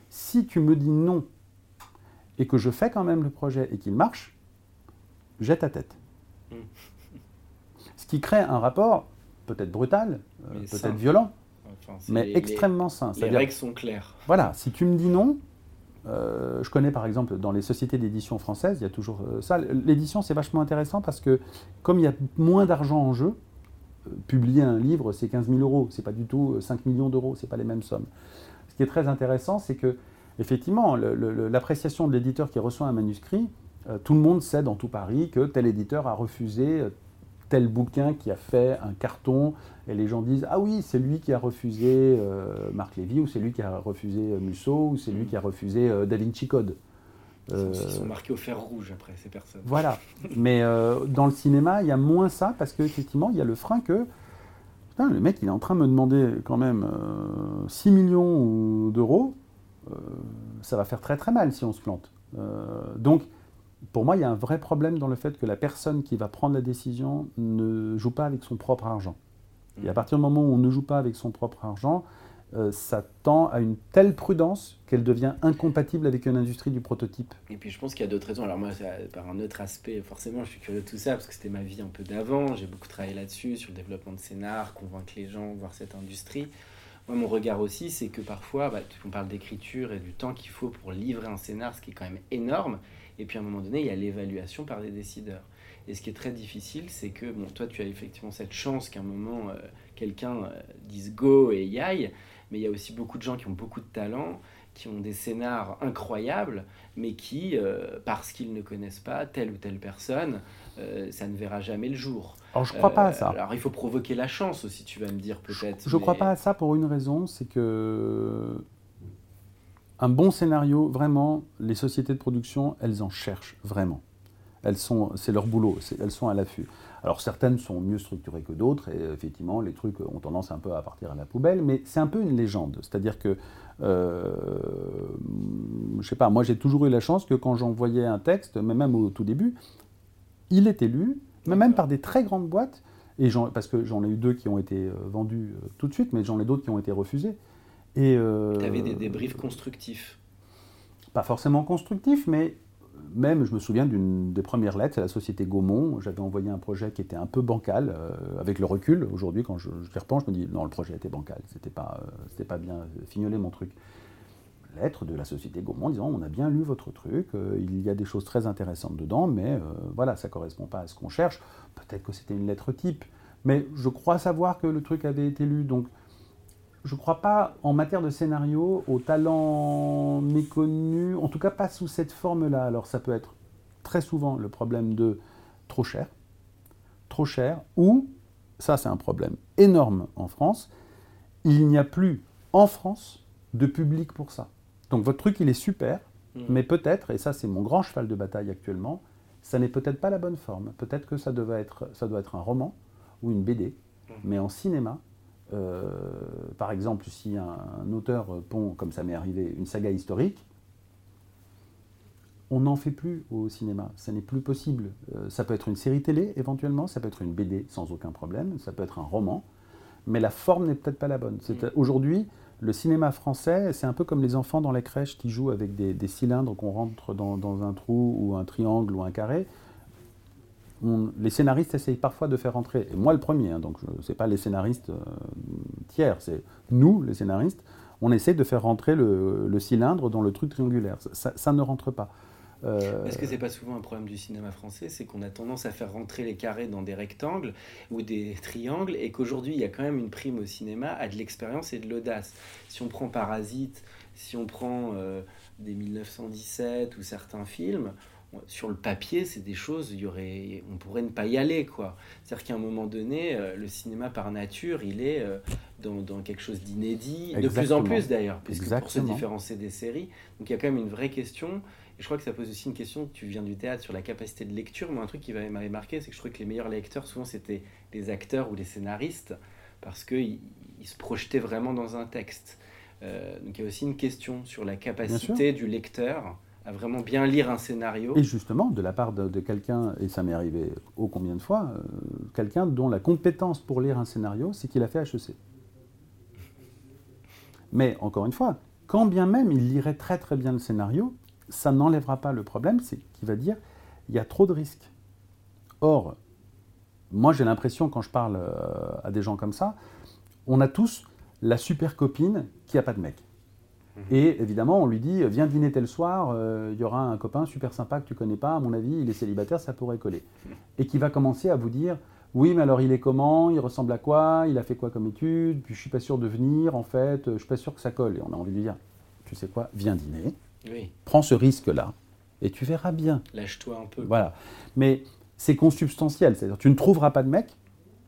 si tu me dis non et que je fais quand même le projet et qu'il marche, j'ai ta tête. Mmh. Ce qui crée un rapport peut-être brutal, euh, peut-être sain. violent, enfin, mais les, extrêmement les, sain. C'est-à-dire, les règles sont claires. Voilà, si tu me dis non, Euh, je connais par exemple dans les sociétés d'édition françaises, il y a toujours euh, ça. L'édition, c'est vachement intéressant parce que comme il y a moins d'argent en jeu, euh, publier un livre, c'est quinze mille euros, c'est pas du tout euh, cinq millions d'euros, c'est pas les mêmes sommes. Ce qui est très intéressant, c'est que effectivement, le, le, l'appréciation de l'éditeur qui reçoit un manuscrit, euh, tout le monde sait dans tout Paris que tel éditeur a refusé euh, tel bouquin qui a fait un carton, et les gens disent « Ah oui, c'est lui qui a refusé euh, Marc Lévy, ou c'est lui qui a refusé euh, Musso, ou c'est lui qui a refusé euh, Da Vinci Code. » euh, Ils sont marqués au fer rouge après, ces personnes. Voilà. Mais euh, dans le cinéma, il y a moins ça, parce qu'effectivement, il y a le frein que « Putain, le mec, il est en train de me demander quand même euh, six millions d'euros, euh, ça va faire très très mal si on se plante. Euh, » Donc, pour moi, il y a un vrai problème dans le fait que la personne qui va prendre la décision ne joue pas avec son propre argent. Et à partir du moment où on ne joue pas avec son propre argent, euh, ça tend à une telle prudence qu'elle devient incompatible avec une industrie du prototype. Et puis je pense qu'il y a d'autres raisons. Alors moi, ça, par un autre aspect, forcément, je suis curieux de tout ça, parce que c'était ma vie un peu d'avant. J'ai beaucoup travaillé là-dessus, sur le développement de scénar, convaincre les gens, voir cette industrie. Moi, mon regard aussi, c'est que parfois, bah, on parle d'écriture et du temps qu'il faut pour livrer un scénar, ce qui est quand même énorme. Et puis à un moment donné, il y a l'évaluation par les décideurs. Et ce qui est très difficile, c'est que bon, toi, tu as effectivement cette chance qu'à un moment, euh, quelqu'un euh, dise go et y aille. Mais il y a aussi beaucoup de gens qui ont beaucoup de talent, qui ont des scénars incroyables, mais qui, euh, parce qu'ils ne connaissent pas telle ou telle personne, euh, ça ne verra jamais le jour. Alors je ne crois euh, pas à ça. Alors il faut provoquer la chance aussi, tu vas me dire peut-être. Je ne mais... crois pas à ça pour une raison, c'est que... Un bon scénario, vraiment, les sociétés de production, elles en cherchent vraiment. Elles sont, c'est leur boulot, c'est, elles sont à l'affût. Alors certaines sont mieux structurées que d'autres, et effectivement, les trucs ont tendance un peu à partir à la poubelle, mais c'est un peu une légende. C'est-à-dire que, euh, je ne sais pas, moi j'ai toujours eu la chance que quand j'envoyais un texte, mais même au tout début, il était lu, mais même par des très grandes boîtes, et j'en, parce que j'en ai eu deux qui ont été vendus tout de suite, mais j'en ai d'autres qui ont été refusés. Euh, tu avais des débriefs constructifs? Pas forcément constructifs, mais même, je me souviens d'une des premières lettres à la société Gaumont. J'avais envoyé un projet qui était un peu bancal, euh, avec le recul. Aujourd'hui, quand je, je repense, je me dis non, le projet était bancal, c'était pas, euh, c'était pas bien fignolé mon truc. Lettre de la société Gaumont en disant on a bien lu votre truc, euh, il y a des choses très intéressantes dedans, mais euh, voilà, ça correspond pas à ce qu'on cherche. Peut-être que c'était une lettre type, mais je crois savoir que le truc avait été lu, donc. Je ne crois pas, en matière de scénario, aux talents méconnus, en tout cas pas sous cette forme-là. Alors ça peut être très souvent le problème de trop cher, trop cher, ou, ça c'est un problème énorme en France, il n'y a plus en France de public pour ça. Donc votre truc il est super, mmh. mais peut-être, et ça c'est mon grand cheval de bataille actuellement, ça n'est peut-être pas la bonne forme. Peut-être que ça, devait être, ça doit être un roman ou une B D, mmh. mais en cinéma, Euh, par exemple, si un, un auteur pond, comme ça m'est arrivé, une saga historique, on n'en fait plus au cinéma, ça n'est plus possible. Euh, ça peut être une série télé éventuellement, ça peut être une B D sans aucun problème, ça peut être un roman, mais la forme n'est peut-être pas la bonne. C'est, aujourd'hui, le cinéma français, c'est un peu comme les enfants dans les crèches qui jouent avec des, des cylindres qu'on rentre dans, dans un trou ou un triangle ou un carré. On, les scénaristes essayent parfois de faire rentrer, et moi le premier, hein, donc ce n'est pas les scénaristes euh, tiers, c'est nous les scénaristes, on essaie de faire rentrer le, le cylindre dans le truc triangulaire, ça, ça, ça ne rentre pas. Euh... Est-ce que ce n'est pas souvent un problème du cinéma français, c'est qu'on a tendance à faire rentrer les carrés dans des rectangles ou des triangles, et qu'aujourd'hui il y a quand même une prime au cinéma à de l'expérience et de l'audace. Si on prend Parasite, si on prend euh, des mille neuf cent dix-sept ou certains films, sur le papier, c'est des choses, y aurait, on pourrait ne pas y aller, quoi. C'est-à-dire qu'à un moment donné, le cinéma par nature, il est dans, dans quelque chose d'inédit, Exactement. de plus en plus d'ailleurs, puisque Exactement. pour se différencier des séries. Donc il y a quand même une vraie question, et je crois que ça pose aussi une question, tu viens du théâtre, sur la capacité de lecture. Moi, un truc qui m'avait marqué, c'est que je trouvais que les meilleurs lecteurs, souvent, c'était les acteurs ou les scénaristes, parce qu'ils se projetaient vraiment dans un texte. Euh, donc il y a aussi une question sur la capacité du lecteur à vraiment bien lire un scénario. Et justement, de la part de, de quelqu'un, et ça m'est arrivé ô combien de fois, euh, quelqu'un dont la compétence pour lire un scénario, c'est qu'il a fait H E C. Mais encore une fois, quand bien même il lirait très très bien le scénario, ça n'enlèvera pas le problème, c'est qu'il va dire, il y a trop de risques. Or, moi j'ai l'impression, quand je parle euh, à des gens comme ça, on a tous la super copine qui n'a pas de mec. Et évidemment, on lui dit « Viens dîner tel soir, il euh, y aura un copain super sympa que tu connais pas, à mon avis, il est célibataire, ça pourrait coller. » Et qui va commencer à vous dire « Oui, mais alors il est comment? Il ressemble à quoi? Il a fait quoi comme études? Puis je suis pas sûr de venir, en fait, je suis pas sûr que ça colle. » Et on a envie de lui dire « Tu sais quoi? Viens dîner, oui. prends ce risque-là, et tu verras bien. » Lâche-toi un peu. Voilà. Mais c'est consubstantiel, c'est-à-dire tu ne trouveras pas de mec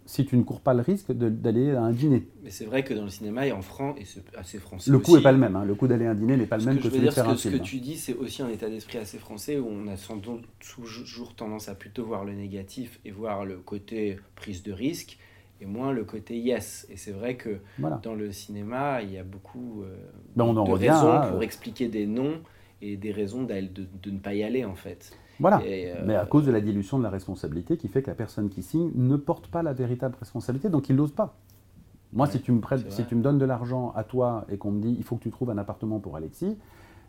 si tu ne cours pas le risque de, d'aller à un dîner. Mais c'est vrai que dans le cinéma, et en France, et c'est assez français. Le coût n'est pas le même, hein. Le coût d'aller à un dîner n'est pas ce le même que, que celui de faire un film. Ce que tu dis, c'est aussi un état d'esprit assez français où on a sans doute toujours tendance à plutôt voir le négatif et voir le côté prise de risque et moins le côté yes. Et c'est vrai que voilà. dans le cinéma, il y a beaucoup euh, ben on en de revient, raisons hein, pour euh... expliquer des noms et des raisons de, de, de ne pas y aller en fait. Voilà, euh, mais à cause de la dilution de la responsabilité qui fait que la personne qui signe ne porte pas la véritable responsabilité, donc il n'ose pas. Moi, ouais, si tu me prêtes, si tu me donnes de l'argent à toi et qu'on me dit « il faut que tu trouves un appartement pour Alexis »,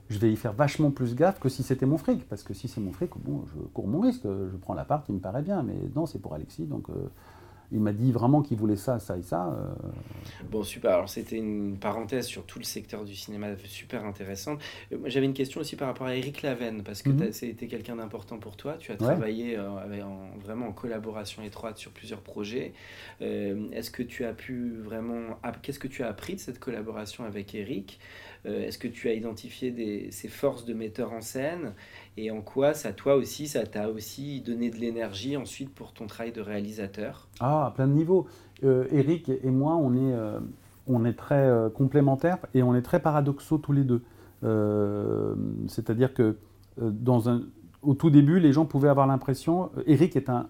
je vais y faire vachement plus gaffe que si c'était mon fric, parce que si c'est mon fric, bon, je cours mon risque, je prends l'appart, il me paraît bien, mais non, c'est pour Alexis, donc... Euh il m'a dit vraiment qu'il voulait ça, ça et ça. Euh... Bon, super. Alors, c'était une parenthèse sur tout le secteur du cinéma, super intéressante. Euh, j'avais une question aussi par rapport à Éric Lavaine, parce que mm-hmm. c'était quelqu'un d'important pour toi. Tu as ouais. travaillé euh, avec, en, vraiment en collaboration étroite sur plusieurs projets. Euh, est-ce que tu as pu vraiment... App- Qu'est-ce que tu as appris de cette collaboration avec Éric ? Euh, Est-ce que tu as identifié des, ses forces de metteur en scène ? Et en quoi ça, toi aussi, ça t'a aussi donné de l'énergie ensuite pour ton travail de réalisateur ? Ah, à plein de niveaux. Euh, Eric et moi, on est, euh, on est très euh, complémentaires et on est très paradoxaux tous les deux. Euh, c'est-à-dire que euh, dans un, au tout début, les gens pouvaient avoir l'impression... Euh, Eric est un,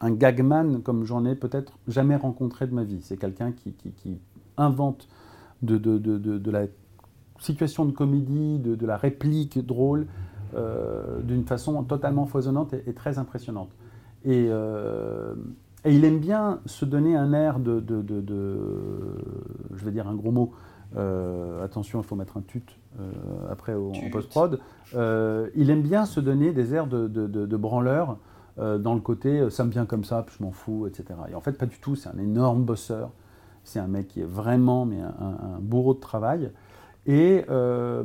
un gagman comme j'en ai peut-être jamais rencontré de ma vie. C'est quelqu'un qui, qui, qui invente de, de, de, de, de la situation de comédie, de, de la réplique drôle, Euh, d'une façon totalement foisonnante et, et très impressionnante. Et, euh, et il aime bien se donner un air de, de, de, de je vais dire un gros mot, Euh, attention, il faut mettre un tut euh, après au, en post-prod. Euh, il aime bien se donner des airs de, de, de, de branleur euh, dans le côté « ça me vient comme ça, puis je m'en fous », et cetera. Et en fait, pas du tout, c'est un énorme bosseur. C'est un mec qui est vraiment mais un, un bourreau de travail. Et, euh,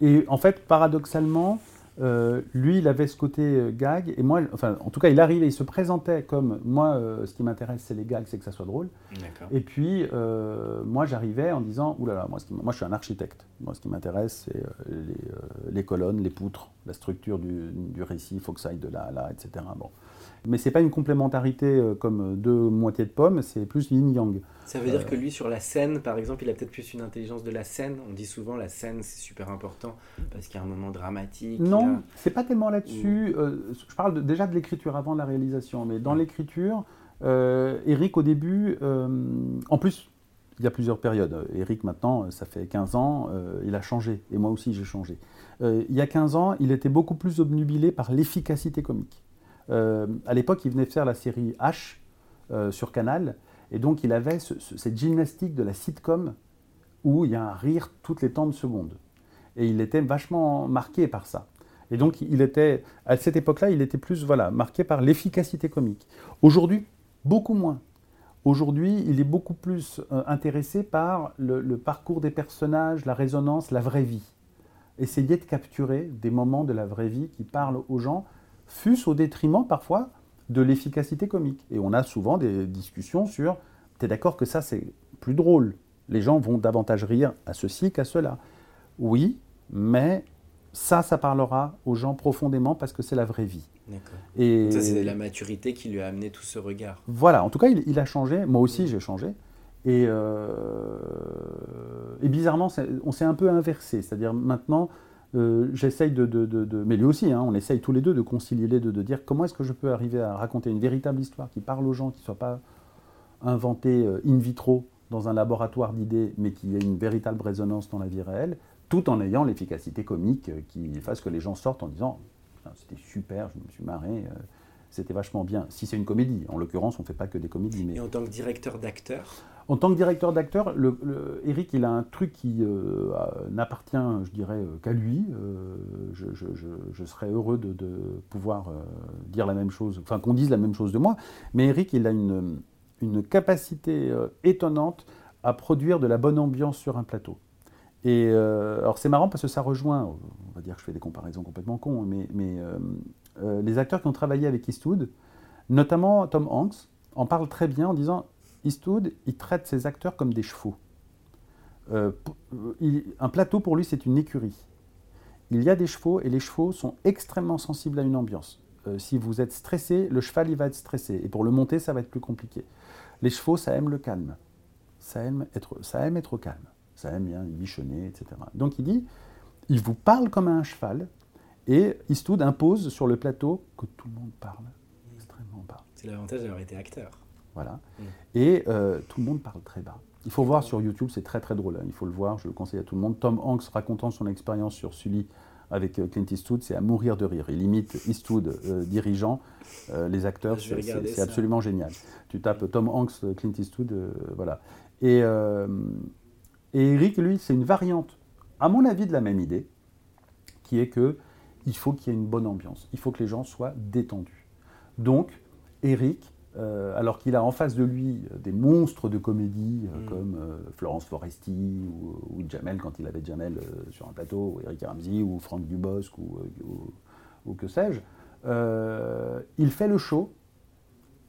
et en fait, paradoxalement, euh, lui, il avait ce côté euh, gag. Et moi, enfin, en tout cas, il arrivait, il se présentait comme moi, euh, ce qui m'intéresse, c'est les gags, c'est que ça soit drôle. D'accord. Et puis, euh, moi, j'arrivais en disant « Ouh là là, moi, ce qui, moi, je suis un architecte. Moi, ce qui m'intéresse, c'est euh, les, euh, les colonnes, les poutres, la structure du, du récit, il faut que ça aille de là à là, et cetera. Bon. » Mais ce n'est pas une complémentarité euh, comme deux moitiés de pommes, c'est plus yin-yang. Ça veut euh, dire que lui, sur la scène, par exemple, il a peut-être plus une intelligence de la scène. On dit souvent la scène, c'est super important parce qu'il y a un moment dramatique. Non, a... c'est pas tellement là-dessus. Ou... Euh, je parle de, déjà de l'écriture avant de la réalisation. Mais dans ouais. l'écriture, euh, Éric, au début, euh, en plus, il y a plusieurs périodes. Éric, maintenant, ça fait quinze ans, euh, il a changé. Et moi aussi, j'ai changé. Euh, il y a quinze ans, il était beaucoup plus obnubilé par l'efficacité comique. Euh, à l'époque, il venait faire la série H euh, sur Canal, et donc il avait ce, ce, cette gymnastique de la sitcom où il y a un rire toutes les temps de seconde. Et il était vachement marqué par ça. Et donc, il était, à cette époque-là, il était plus voilà, marqué par l'efficacité comique. Aujourd'hui, beaucoup moins. Aujourd'hui, il est beaucoup plus euh, intéressé par le, le parcours des personnages, la résonance, la vraie vie. Essayer de capturer des moments de la vraie vie qui parlent aux gens, fût-ce au détriment parfois de l'efficacité comique. Et on a souvent des discussions sur « t'es d'accord que ça c'est plus drôle, les gens vont davantage rire à ceci qu'à cela ». Oui, mais ça, ça parlera aux gens profondément parce que c'est la vraie vie. D'accord. Et ça, c'est la maturité qui lui a amené tout ce regard. Voilà, en tout cas, il, il a changé, moi aussi oui. j'ai changé. Et, euh... Et bizarrement, on s'est un peu inversé, c'est-à-dire maintenant, Euh, j'essaye de, de, de, de... Mais lui aussi, hein, on essaye tous les deux de concilier les deux, de dire comment est-ce que je peux arriver à raconter une véritable histoire qui parle aux gens, qui ne soit pas inventée euh, in vitro dans un laboratoire d'idées, mais qui ait une véritable résonance dans la vie réelle, tout en ayant l'efficacité comique euh, qui fasse que les gens sortent en disant « c'était super, je me suis marré, euh, c'était vachement bien ». Si c'est une comédie, en l'occurrence, on ne fait pas que des comédies. Mais... Et en tant que directeur d'acteur ? En tant que directeur d'acteur, le, le, Éric, il a un truc qui euh, n'appartient, je dirais, qu'à lui. Euh, je, je, je, je serais heureux de, de pouvoir euh, dire la même chose, enfin qu'on dise la même chose de moi. Mais Éric, il a une, une capacité euh, étonnante à produire de la bonne ambiance sur un plateau. Et euh, alors c'est marrant parce que ça rejoint, on va dire que je fais des comparaisons complètement cons, mais, mais euh, euh, les acteurs qui ont travaillé avec Eastwood, notamment Tom Hanks, en parle très bien en disant... Eastwood, il traite ses acteurs comme des chevaux. Euh, il, un plateau, pour lui, c'est une écurie. Il y a des chevaux, et les chevaux sont extrêmement sensibles à une ambiance. Euh, si vous êtes stressé, le cheval, il va être stressé. Et pour le monter, ça va être plus compliqué. Les chevaux, ça aime le calme. Ça aime être, ça aime être au calme. Ça aime bien bichonner, et cetera. Donc, il dit, il vous parle comme un cheval, et Eastwood impose sur le plateau que tout le monde parle extrêmement bas. C'est l'avantage d'avoir été acteur. Voilà. Et euh, tout le monde parle très bas. Il faut voir sur YouTube, c'est très très drôle. Hein. Il faut le voir, je le conseille à tout le monde. Tom Hanks racontant son expérience sur Sully avec Clint Eastwood, c'est à mourir de rire. Il imite Eastwood euh, dirigeant, euh, les acteurs, c'est, c'est, c'est absolument génial. Tu tapes Tom Hanks, Clint Eastwood, euh, voilà. Et, euh, et Eric, lui, c'est une variante, à mon avis, de la même idée, qui est que il faut qu'il y ait une bonne ambiance. Il faut que les gens soient détendus. Donc, Eric... Euh, alors qu'il a en face de lui des monstres de comédie euh, mmh. comme euh, Florence Foresti ou, ou Jamel, quand il avait Jamel euh, sur un plateau, ou Eric Ramsey ou Franck Dubosc ou, ou, ou que sais-je, euh, il fait le show,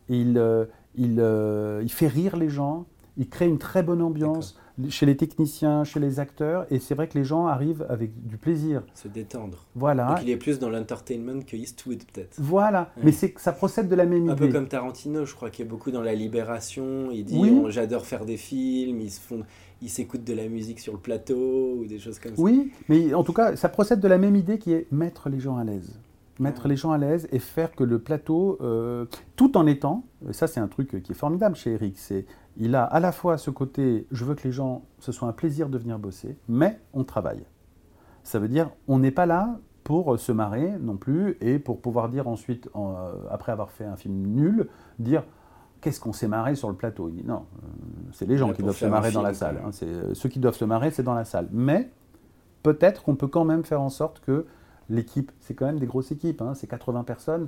il, euh, il, euh, il fait rire les gens, il crée une très bonne ambiance. D'accord. Chez les techniciens, chez les acteurs, et c'est vrai que les gens arrivent avec du plaisir. Se détendre. Voilà. Donc il est plus dans l'entertainment que Eastwood, peut-être. Voilà, ouais. Mais c'est, ça procède de la même idée. Un peu comme Tarantino, je crois, qui est beaucoup dans la libération, il dit oui. oh, « j'adore faire des films », ils se font... Ils s'écoutent de la musique sur le plateau, ou des choses comme ça. Oui, mais en tout cas, ça procède de la même idée qui est mettre les gens à l'aise. Mettre ouais. les gens à l'aise et faire que le plateau, euh, tout en étant, ça c'est un truc qui est formidable chez Eric, c'est... Il a à la fois ce côté, je veux que les gens, ce soit un plaisir de venir bosser, mais on travaille. Ça veut dire, on n'est pas là pour se marrer non plus, et pour pouvoir dire ensuite, en, euh, après avoir fait un film nul, dire qu'est-ce qu'on s'est marré sur le plateau ? Il dit non, c'est les gens qui doivent se marrer dans la salle. Hein, c'est, ceux qui doivent se marrer, c'est dans la salle. Mais peut-être qu'on peut quand même faire en sorte que l'équipe, c'est quand même des grosses équipes, hein, c'est quatre-vingts personnes,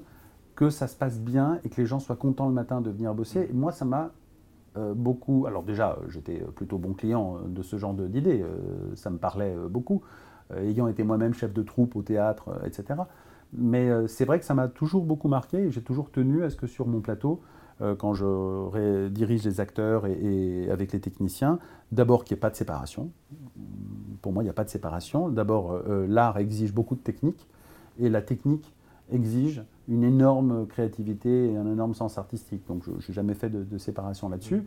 que ça se passe bien et que les gens soient contents le matin de venir bosser. Et moi, ça m'a euh, beaucoup... Alors déjà, j'étais plutôt bon client de ce genre d'idées, euh, ça me parlait euh, beaucoup, euh, ayant été moi-même chef de troupe au théâtre, euh, et cetera. Mais euh, c'est vrai que ça m'a toujours beaucoup marqué et j'ai toujours tenu à ce que sur mon plateau, quand je dirige les acteurs et, et avec les techniciens, d'abord qu'il n'y ait pas de séparation. Pour moi, il n'y a pas de séparation. D'abord, euh, l'art exige beaucoup de technique, et la technique exige une énorme créativité et un énorme sens artistique. Donc, je n'ai jamais fait de, de séparation là-dessus.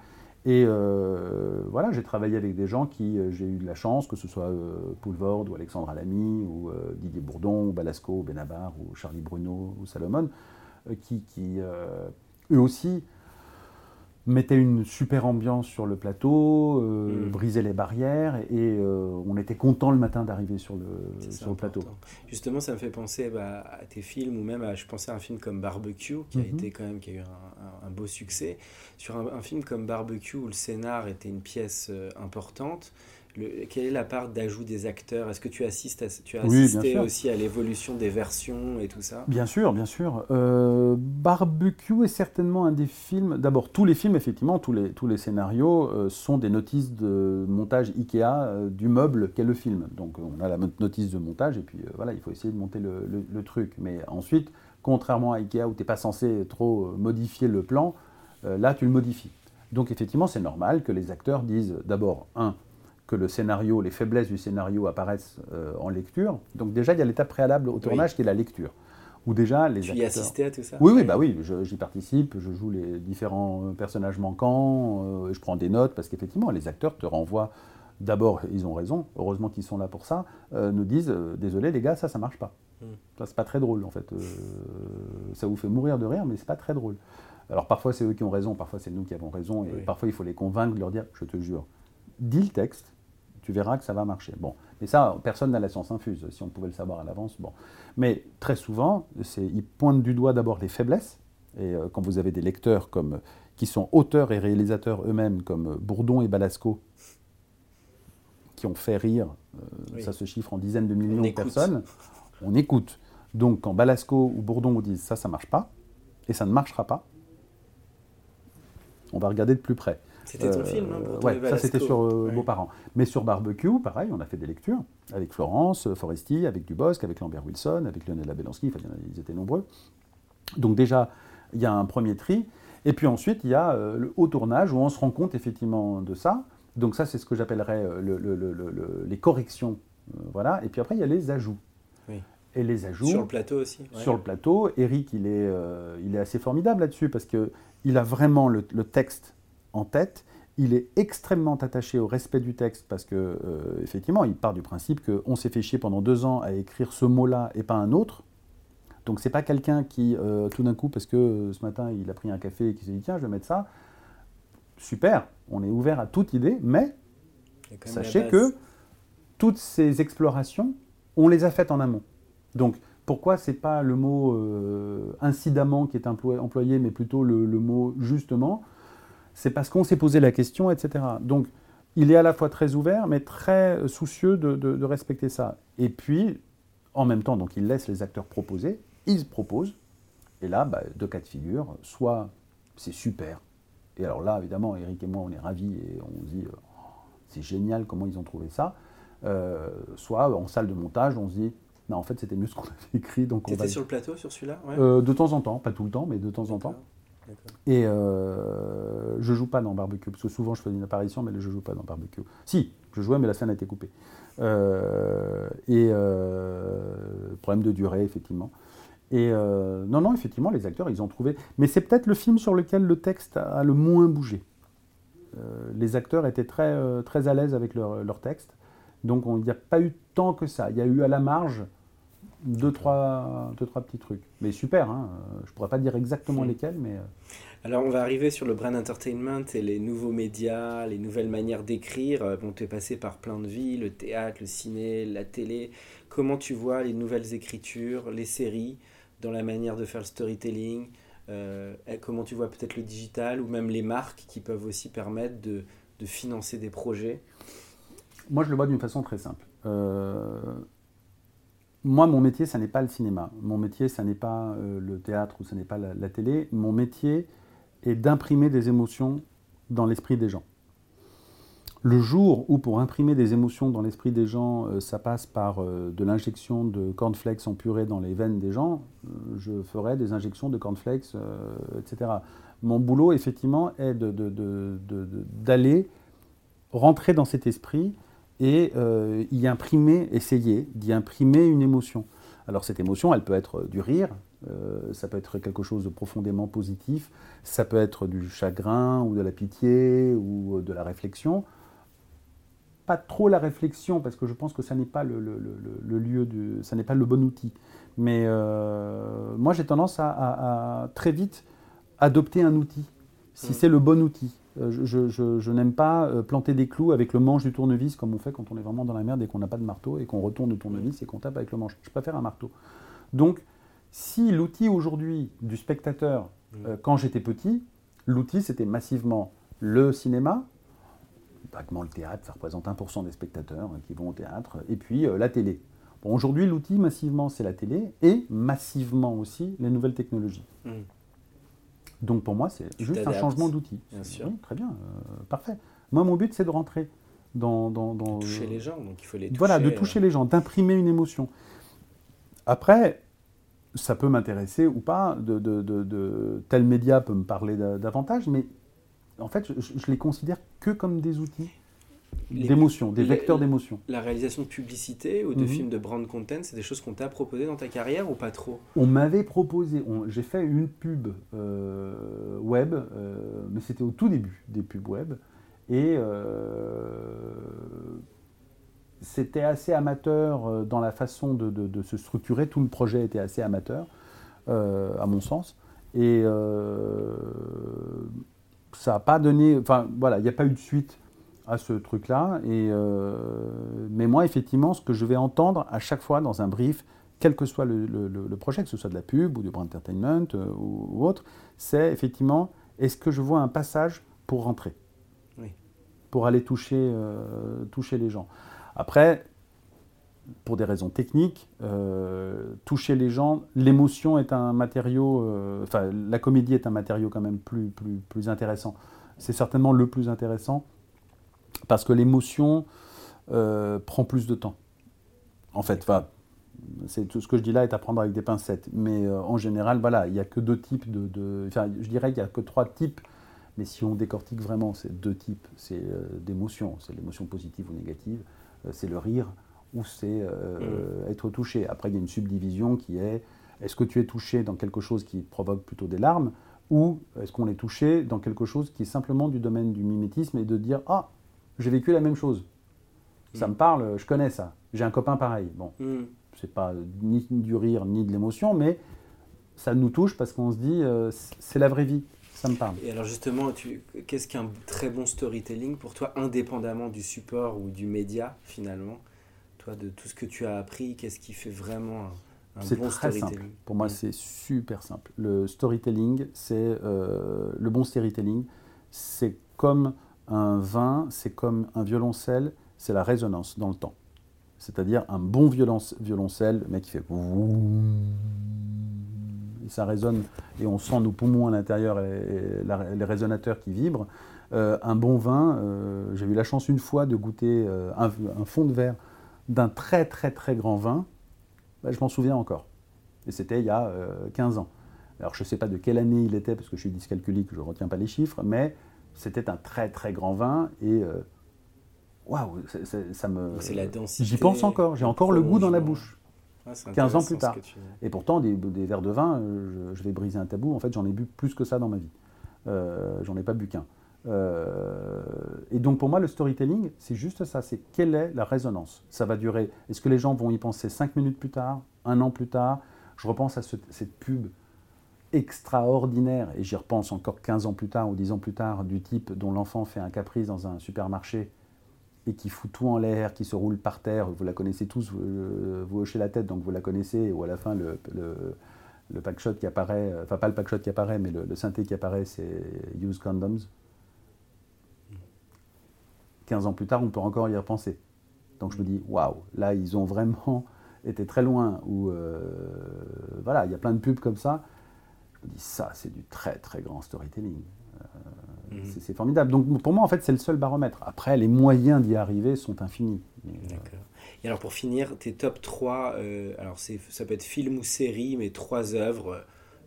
Et euh, voilà, j'ai travaillé avec des gens qui, euh, j'ai eu de la chance, que ce soit euh, Poelvoorde ou Alexandre Alamy, ou euh, Didier Bourdon, ou Balasco, ou Benabar, ou Charlie Bruno, ou Salomon, euh, qui... qui euh, eux aussi mettaient une super ambiance sur le plateau, euh, mmh. brisaient les barrières et euh, on était content le matin d'arriver sur le, ça, sur le plateau. Justement, ça me fait penser bah, à tes films ou même à, je pensais à un film comme Barbecue qui mmh. a été quand même, qui a eu un, un, un beau succès. Sur un, un film comme Barbecue où le scénar était une pièce euh, importante, le, quelle est la part d'ajout des acteurs ? Est-ce que tu assistes à, tu as assisté oui, aussi à l'évolution des versions et tout ça ? Bien sûr, bien sûr. Euh, Barbecue est certainement un des films... D'abord, tous les films, effectivement, tous les, tous les scénarios euh, sont des notices de montage IKEA euh, du meuble qu'est le film. Donc, on a la notice de montage et puis euh, voilà, il faut essayer de monter le, le, le truc. Mais ensuite, contrairement à IKEA où tu n'es pas censé trop modifier le plan, euh, là, tu le modifies. Donc, effectivement, c'est normal que les acteurs disent d'abord, un, que le scénario, les faiblesses du scénario apparaissent euh, en lecture. Donc déjà, il y a l'étape préalable au tournage oui. qui est la lecture. Où déjà, les tu acteurs... y assistais à tout ça ? Oui, oui, bah oui, je, j'y participe, je joue les différents personnages manquants, euh, je prends des notes, parce qu'effectivement, les acteurs te renvoient, d'abord, ils ont raison, heureusement qu'ils sont là pour ça, euh, nous disent, euh, désolé les gars, ça, ça marche pas. Mm. Ça, c'est pas très drôle, en fait. Euh, ça vous fait mourir de rire, mais c'est pas très drôle. Alors parfois, c'est eux qui ont raison, parfois, c'est nous qui avons raison, et oui. parfois, il faut les convaincre de leur dire, je te jure, dis le texte, tu verras que ça va marcher. Bon, mais ça, personne n'a la science infuse, si on pouvait le savoir à l'avance, bon. Mais très souvent, c'est, ils pointent du doigt d'abord les faiblesses, et euh, quand vous avez des lecteurs comme, qui sont auteurs et réalisateurs eux-mêmes, comme Bourdon et Balasco, qui ont fait rire, euh, oui. ça se chiffre en dizaines de millions de personnes, on écoute. Donc quand Balasco ou Bourdon vous disent « ça, ça ne marche pas » et « ça ne marchera pas », on va regarder de plus près. C'était ton euh, film, hein, pour ouais, ça c'était sur euh, oui. Beaux-Parents. Mais sur Barbecue, pareil, on a fait des lectures avec Florence Foresti, avec Dubosc, avec Lambert Wilson, avec Lionel Labelansky, enfin, ils étaient nombreux. Donc déjà, il y a un premier tri. Et puis ensuite, il y a euh, le haut tournage où on se rend compte effectivement de ça. Donc ça, c'est ce que j'appellerais le, le, le, le, les corrections. Euh, voilà. Et puis après, il y a les ajouts. Oui. Et les ajouts... Sur le plateau aussi. Ouais. Sur le plateau. Éric, il est, euh, il est assez formidable là-dessus parce qu'il a vraiment le, le texte en tête, il est extrêmement attaché au respect du texte parce que euh, effectivement, il part du principe qu'on s'est fait chier pendant deux ans à écrire ce mot-là et pas un autre. Donc c'est pas quelqu'un qui euh, tout d'un coup, parce que euh, ce matin il a pris un café et qui s'est dit tiens je vais mettre ça. Super, on est ouvert à toute idée, mais sachez que toutes ces explorations, on les a faites en amont. Donc pourquoi c'est pas le mot euh, incidemment qui est employé, mais plutôt le, le mot justement ? C'est parce qu'on s'est posé la question, et cetera. Donc, il est à la fois très ouvert, mais très soucieux de, de, de respecter ça. Et puis, en même temps, donc, il laisse les acteurs proposer, ils proposent, et là, bah, deux cas de figure, soit c'est super, et alors là, évidemment, Eric et moi, on est ravis, et on se dit, oh, c'est génial comment ils ont trouvé ça, euh, soit en salle de montage, on se dit, non, en fait, c'était mieux ce qu'on avait écrit, donc on va... T'étais sur le plateau, sur celui-là ouais. euh, De temps en temps, pas tout le temps, mais de temps en temps. D'accord. Et euh, je ne joue pas dans Barbecue, parce que souvent je faisais une apparition, mais je ne joue pas dans Barbecue. Si, je jouais, mais la scène a été coupée. Euh, et euh, problème de durée, effectivement. Et euh, non, non, effectivement, les acteurs, ils ont trouvé... Mais c'est peut-être le film sur lequel le texte a le moins bougé. Euh, les acteurs étaient très, très à l'aise avec leur, leur texte, donc il n'y a pas eu tant que ça. Il y a eu à la marge... Deux trois, deux, trois petits trucs. Mais super, hein. Je ne pourrais pas dire exactement oui. lesquels, mais... Alors, on va arriver sur le brand entertainment et les nouveaux médias, les nouvelles manières d'écrire. Bon, tu es passé par plein de vies, le théâtre, le ciné, la télé. Comment tu vois les nouvelles écritures, les séries, dans la manière de faire le storytelling, euh, comment tu vois peut-être le digital ou même les marques qui peuvent aussi permettre de, de financer des projets? Moi, je le vois d'une façon très simple. Euh, moi, mon métier, ça n'est pas le cinéma. Mon métier, ça n'est pas euh, le théâtre ou ça n'est pas la, la télé. Mon métier est d'imprimer des émotions dans l'esprit des gens. Le jour où, pour imprimer des émotions dans l'esprit des gens, euh, ça passe par euh, de l'injection de cornflakes en purée dans les veines des gens, euh, je ferai des injections de cornflakes, euh, et cetera. Mon boulot, effectivement, est de, de, de, de, de, d'aller rentrer dans cet esprit et euh, y imprimer, essayer d'y imprimer une émotion. Alors cette émotion, elle peut être du rire, euh, ça peut être quelque chose de profondément positif, ça peut être du chagrin ou de la pitié ou de la réflexion. Pas trop la réflexion, parce que je pense que ça n'est pas le, le, le, le lieu, du, ça n'est pas le bon outil. Mais euh, moi, j'ai tendance à, à, à très vite adopter un outil, si mmh. c'est le bon outil. Je, je, je, je n'aime pas planter des clous avec le manche du tournevis, comme on fait quand on est vraiment dans la merde et qu'on n'a pas de marteau, et qu'on retourne le tournevis et qu'on tape avec le manche. Je préfère un marteau. Donc, si l'outil aujourd'hui du spectateur, mmh. euh, quand j'étais petit, l'outil, c'était massivement le cinéma, vaguement le théâtre, ça représente un pour cent des spectateurs qui vont au théâtre, et puis euh, la télé. Bon, aujourd'hui, l'outil, massivement, c'est la télé, et massivement aussi les nouvelles technologies. Mmh. Donc pour moi, c'est tu juste t'adaptes. Un changement d'outil. Bien c'est, sûr. Oui, très bien, euh, parfait. Moi, mon but, c'est de rentrer dans... dans, dans de toucher euh, les gens, donc il faut les toucher. Voilà, de toucher euh... les gens, d'imprimer une émotion. Après, ça peut m'intéresser ou pas, de, de, de, de tel média peut me parler davantage, mais... En fait, je, je les considère que comme des outils les, d'émotion, des les, vecteurs d'émotion. La réalisation de publicité ou de mm-hmm. films de brand content, c'est des choses qu'on t'a proposées dans ta carrière ou pas trop ? On m'avait proposé, on, j'ai fait une pub euh, web, euh, mais c'était au tout début des pubs web, et euh, c'était assez amateur dans la façon de, de, de se structurer, tout le projet était assez amateur, euh, à mon sens, et... Euh, ça n'a pas donné, enfin voilà, il n'y a pas eu de suite à ce truc-là. Et euh, mais moi, effectivement, ce que je vais entendre à chaque fois dans un brief, quel que soit le, le, le projet, que ce soit de la pub ou du brand entertainment euh, ou, ou autre, c'est effectivement, est-ce que je vois un passage pour rentrer, oui. pour aller toucher, euh, toucher les gens. Après, pour des raisons techniques, euh, toucher les gens, l'émotion est un matériau, euh, enfin la comédie est un matériau quand même plus, plus, plus intéressant. C'est certainement le plus intéressant parce que l'émotion euh, prend plus de temps. En fait, c'est, tout ce que je dis là est à prendre avec des pincettes. Mais euh, en général, voilà, il n'y a que deux types de... de enfin, je dirais qu'il n'y a que trois types. Mais si on décortique vraiment ces deux types c'est, euh, d'émotions, c'est l'émotion positive ou négative, euh, c'est le rire, ou c'est euh, mmh. être touché. Après, il y a une subdivision qui est, est-ce que tu es touché dans quelque chose qui provoque plutôt des larmes, ou est-ce qu'on est touché dans quelque chose qui est simplement du domaine du mimétisme et de dire, ah, j'ai vécu la même chose, mmh. ça me parle, je connais ça, j'ai un copain pareil. Bon, mmh. c'est pas ni du rire, ni de l'émotion, mais ça nous touche parce qu'on se dit, euh, c'est la vraie vie. Ça me parle. Et alors justement, tu, qu'est-ce qu'un très bon storytelling pour toi, indépendamment du support ou du média, finalement ? De tout ce que tu as appris, qu'est-ce qui fait vraiment un, un c'est bon très storytelling simple. Pour moi, c'est super simple. Le storytelling, c'est euh, le bon storytelling, c'est comme un vin, c'est comme un violoncelle, c'est la résonance dans le temps. C'est-à-dire un bon violonce, violoncelle, le mec qui fait et ça résonne et on sent nos poumons à l'intérieur et, et la, les résonateurs qui vibrent. Euh, un bon vin, euh, j'ai eu la chance une fois de goûter euh, un, un fond de verre d'un très très très grand vin, bah, je m'en souviens encore. Et c'était il y a euh, quinze ans. Alors je ne sais pas de quelle année il était, parce que je suis dyscalculique, je ne retiens pas les chiffres, mais c'était un très très grand vin, et waouh, wow, ça me... C'est la densité. J'y pense encore, j'ai encore le goût dans la bouche, ah, quinze ans plus tard. Tu... Et pourtant, des, des verres de vin, je, je vais briser un tabou, en fait j'en ai bu plus que ça dans ma vie. Euh, j'en ai pas bu qu'un. Euh, et donc pour moi le storytelling c'est juste ça, c'est quelle est la résonance, ça va durer, est-ce que les gens vont y penser cinq minutes plus tard, un an plus tard? Je repense à ce, cette pub extraordinaire et j'y repense encore quinze ans plus tard ou dix ans plus tard, du type dont l'enfant fait un caprice dans un supermarché et qui fout tout en l'air, qui se roule par terre, vous la connaissez tous, vous, vous hochez la tête donc vous la connaissez, ou à la fin le, le, le packshot qui apparaît, enfin pas le packshot qui apparaît, mais le, le synthé qui apparaît, c'est Use Condoms. quinze ans plus tard, on peut encore y repenser. Donc je me dis, waouh, là ils ont vraiment été très loin. Où, euh, voilà, il y a plein de pubs comme ça. Je me dis, ça c'est du très très grand storytelling. Euh, mm-hmm. c'est, c'est formidable. Donc pour moi, en fait, c'est le seul baromètre. Après, les moyens d'y arriver sont infinis. Mais, D'accord. Euh, Et alors pour finir, tes top trois, euh, alors c'est, ça peut être film ou série, mais trois œuvres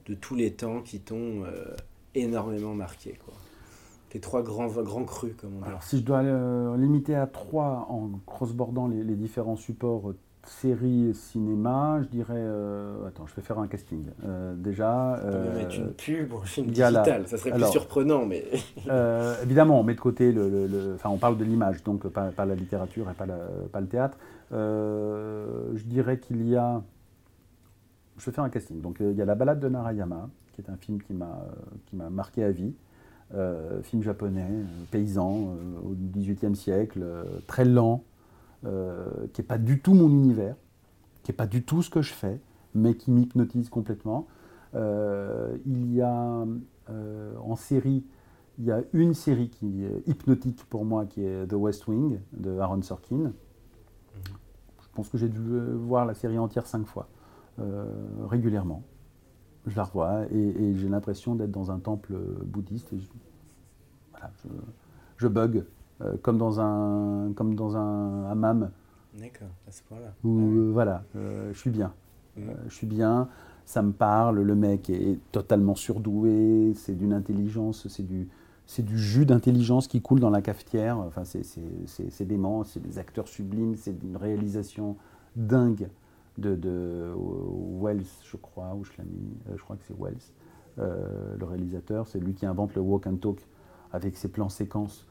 de tous les temps qui t'ont euh, énormément marqué, quoi. Tes trois grands, grands crus, comme on dit. Alors si je dois euh, limiter à trois en cross-bordant les, les différents supports, euh, série, cinéma, je dirais... Euh, attends, je vais faire un casting. Euh, déjà... On peut mettre une pub ou un film digital, ça serait alors, plus surprenant, mais... euh, évidemment, on met de côté... le, le, le enfin, on parle de l'image, donc pas, pas la littérature et pas, la, pas le théâtre. Euh, je dirais qu'il y a... Je vais faire un casting. Donc, il y a La Balade de Narayama, qui est un film qui m'a, qui m'a marqué à vie. Euh, film japonais, paysan, euh, au dix-huitième siècle, euh, très lent, euh, qui n'est pas du tout mon univers, qui n'est pas du tout ce que je fais, mais qui m'hypnotise complètement. Euh, il y a, euh, en série, il y a une série qui est hypnotique pour moi, qui est The West Wing, de Aaron Sorkin. Mm-hmm. Je pense que j'ai dû voir la série entière cinq fois, euh, régulièrement. Je la revois et, et j'ai l'impression d'être dans un temple bouddhiste. Et je, voilà, je, je bug euh, comme dans un comme dans un hammam. D'accord, à ce point-là. Où, ah oui. euh, voilà, euh, je suis bien. Mmh. Euh, je suis bien. Ça me parle. Le mec est totalement surdoué. C'est d'une intelligence. C'est du c'est du jus d'intelligence qui coule dans la cafetière. Enfin, c'est c'est c'est, c'est dément. C'est des acteurs sublimes. C'est une réalisation dingue. De, de Wells, je crois, ou je l'ai mis, je crois que c'est Wells, euh, le réalisateur. C'est lui qui invente le walk and talk avec ses plans séquences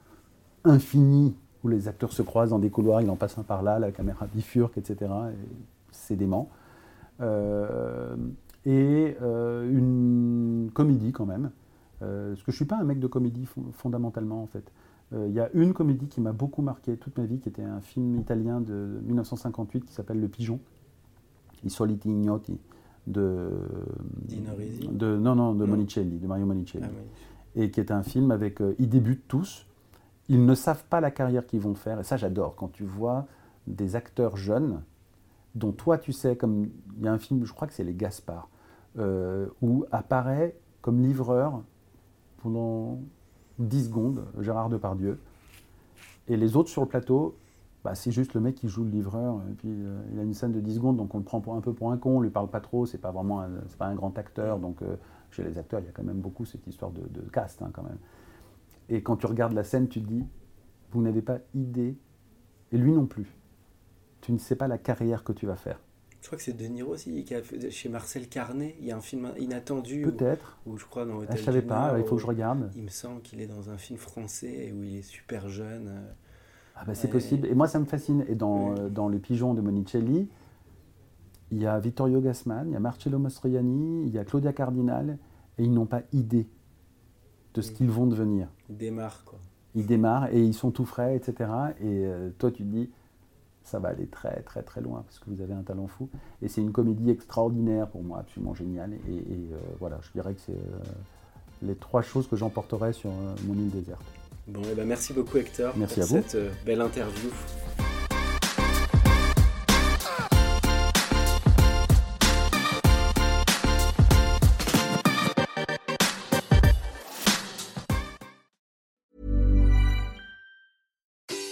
infinis où les acteurs se croisent dans des couloirs, il en passe un par là, la caméra bifurque, et cetera. Et c'est dément. Euh, et euh, une comédie quand même, euh, parce que je ne suis pas un mec de comédie fondamentalement en fait. Il euh, y a une comédie qui m'a beaucoup marqué toute ma vie, qui était un film italien de dix-neuf cent cinquante-huit qui s'appelle Le Pigeon. I soliti ignoti de, de non non de non. Monicelli, de Mario Monicelli, ah, oui. Et qui est un film avec euh, ils débutent tous, ils ne savent pas la carrière qu'ils vont faire, et ça j'adore quand tu vois des acteurs jeunes dont toi tu sais, comme il y a un film, je crois que c'est les Gaspard, euh, où apparaît comme livreur pendant dix secondes Gérard Depardieu et les autres sur le plateau. Bah, c'est juste le mec qui joue le livreur, et puis euh, il a une scène de dix secondes, donc on le prend pour, un peu pour un con, on lui parle pas trop, c'est pas vraiment un, c'est pas un grand acteur, donc euh, chez les acteurs, il y a quand même beaucoup cette histoire de, de caste, hein, quand même. Et quand tu regardes la scène, tu te dis, vous n'avez pas idée, et lui non plus, tu ne sais pas la carrière que tu vas faire. Je crois que c'est De Niro aussi, qui a fait, chez Marcel Carné, il y a un film inattendu. Peut-être. Ou je crois dans Hôtel ah, je savais Junior, pas, il faut que je regarde. Il me semble qu'il est dans un film français, où il est super jeune. Ah ben c'est possible, et moi ça me fascine. Et dans, oui. euh, dans Les Pigeons de Monicelli, il y a Vittorio Gassman, il y a Marcello Mastroianni, il y a Claudia Cardinale, et ils n'ont pas idée de ce oui. qu'ils vont devenir. Ils démarrent quoi. Ils démarrent et ils sont tout frais, et cetera. Et euh, toi tu te dis, ça va aller très très très loin, parce que vous avez un talent fou. Et c'est une comédie extraordinaire pour moi, absolument géniale. Et, et euh, voilà, je dirais que c'est euh, les trois choses que j'emporterai sur euh, mon île déserte. Bon, et ben merci beaucoup Hector merci pour à cette vous. Belle interview.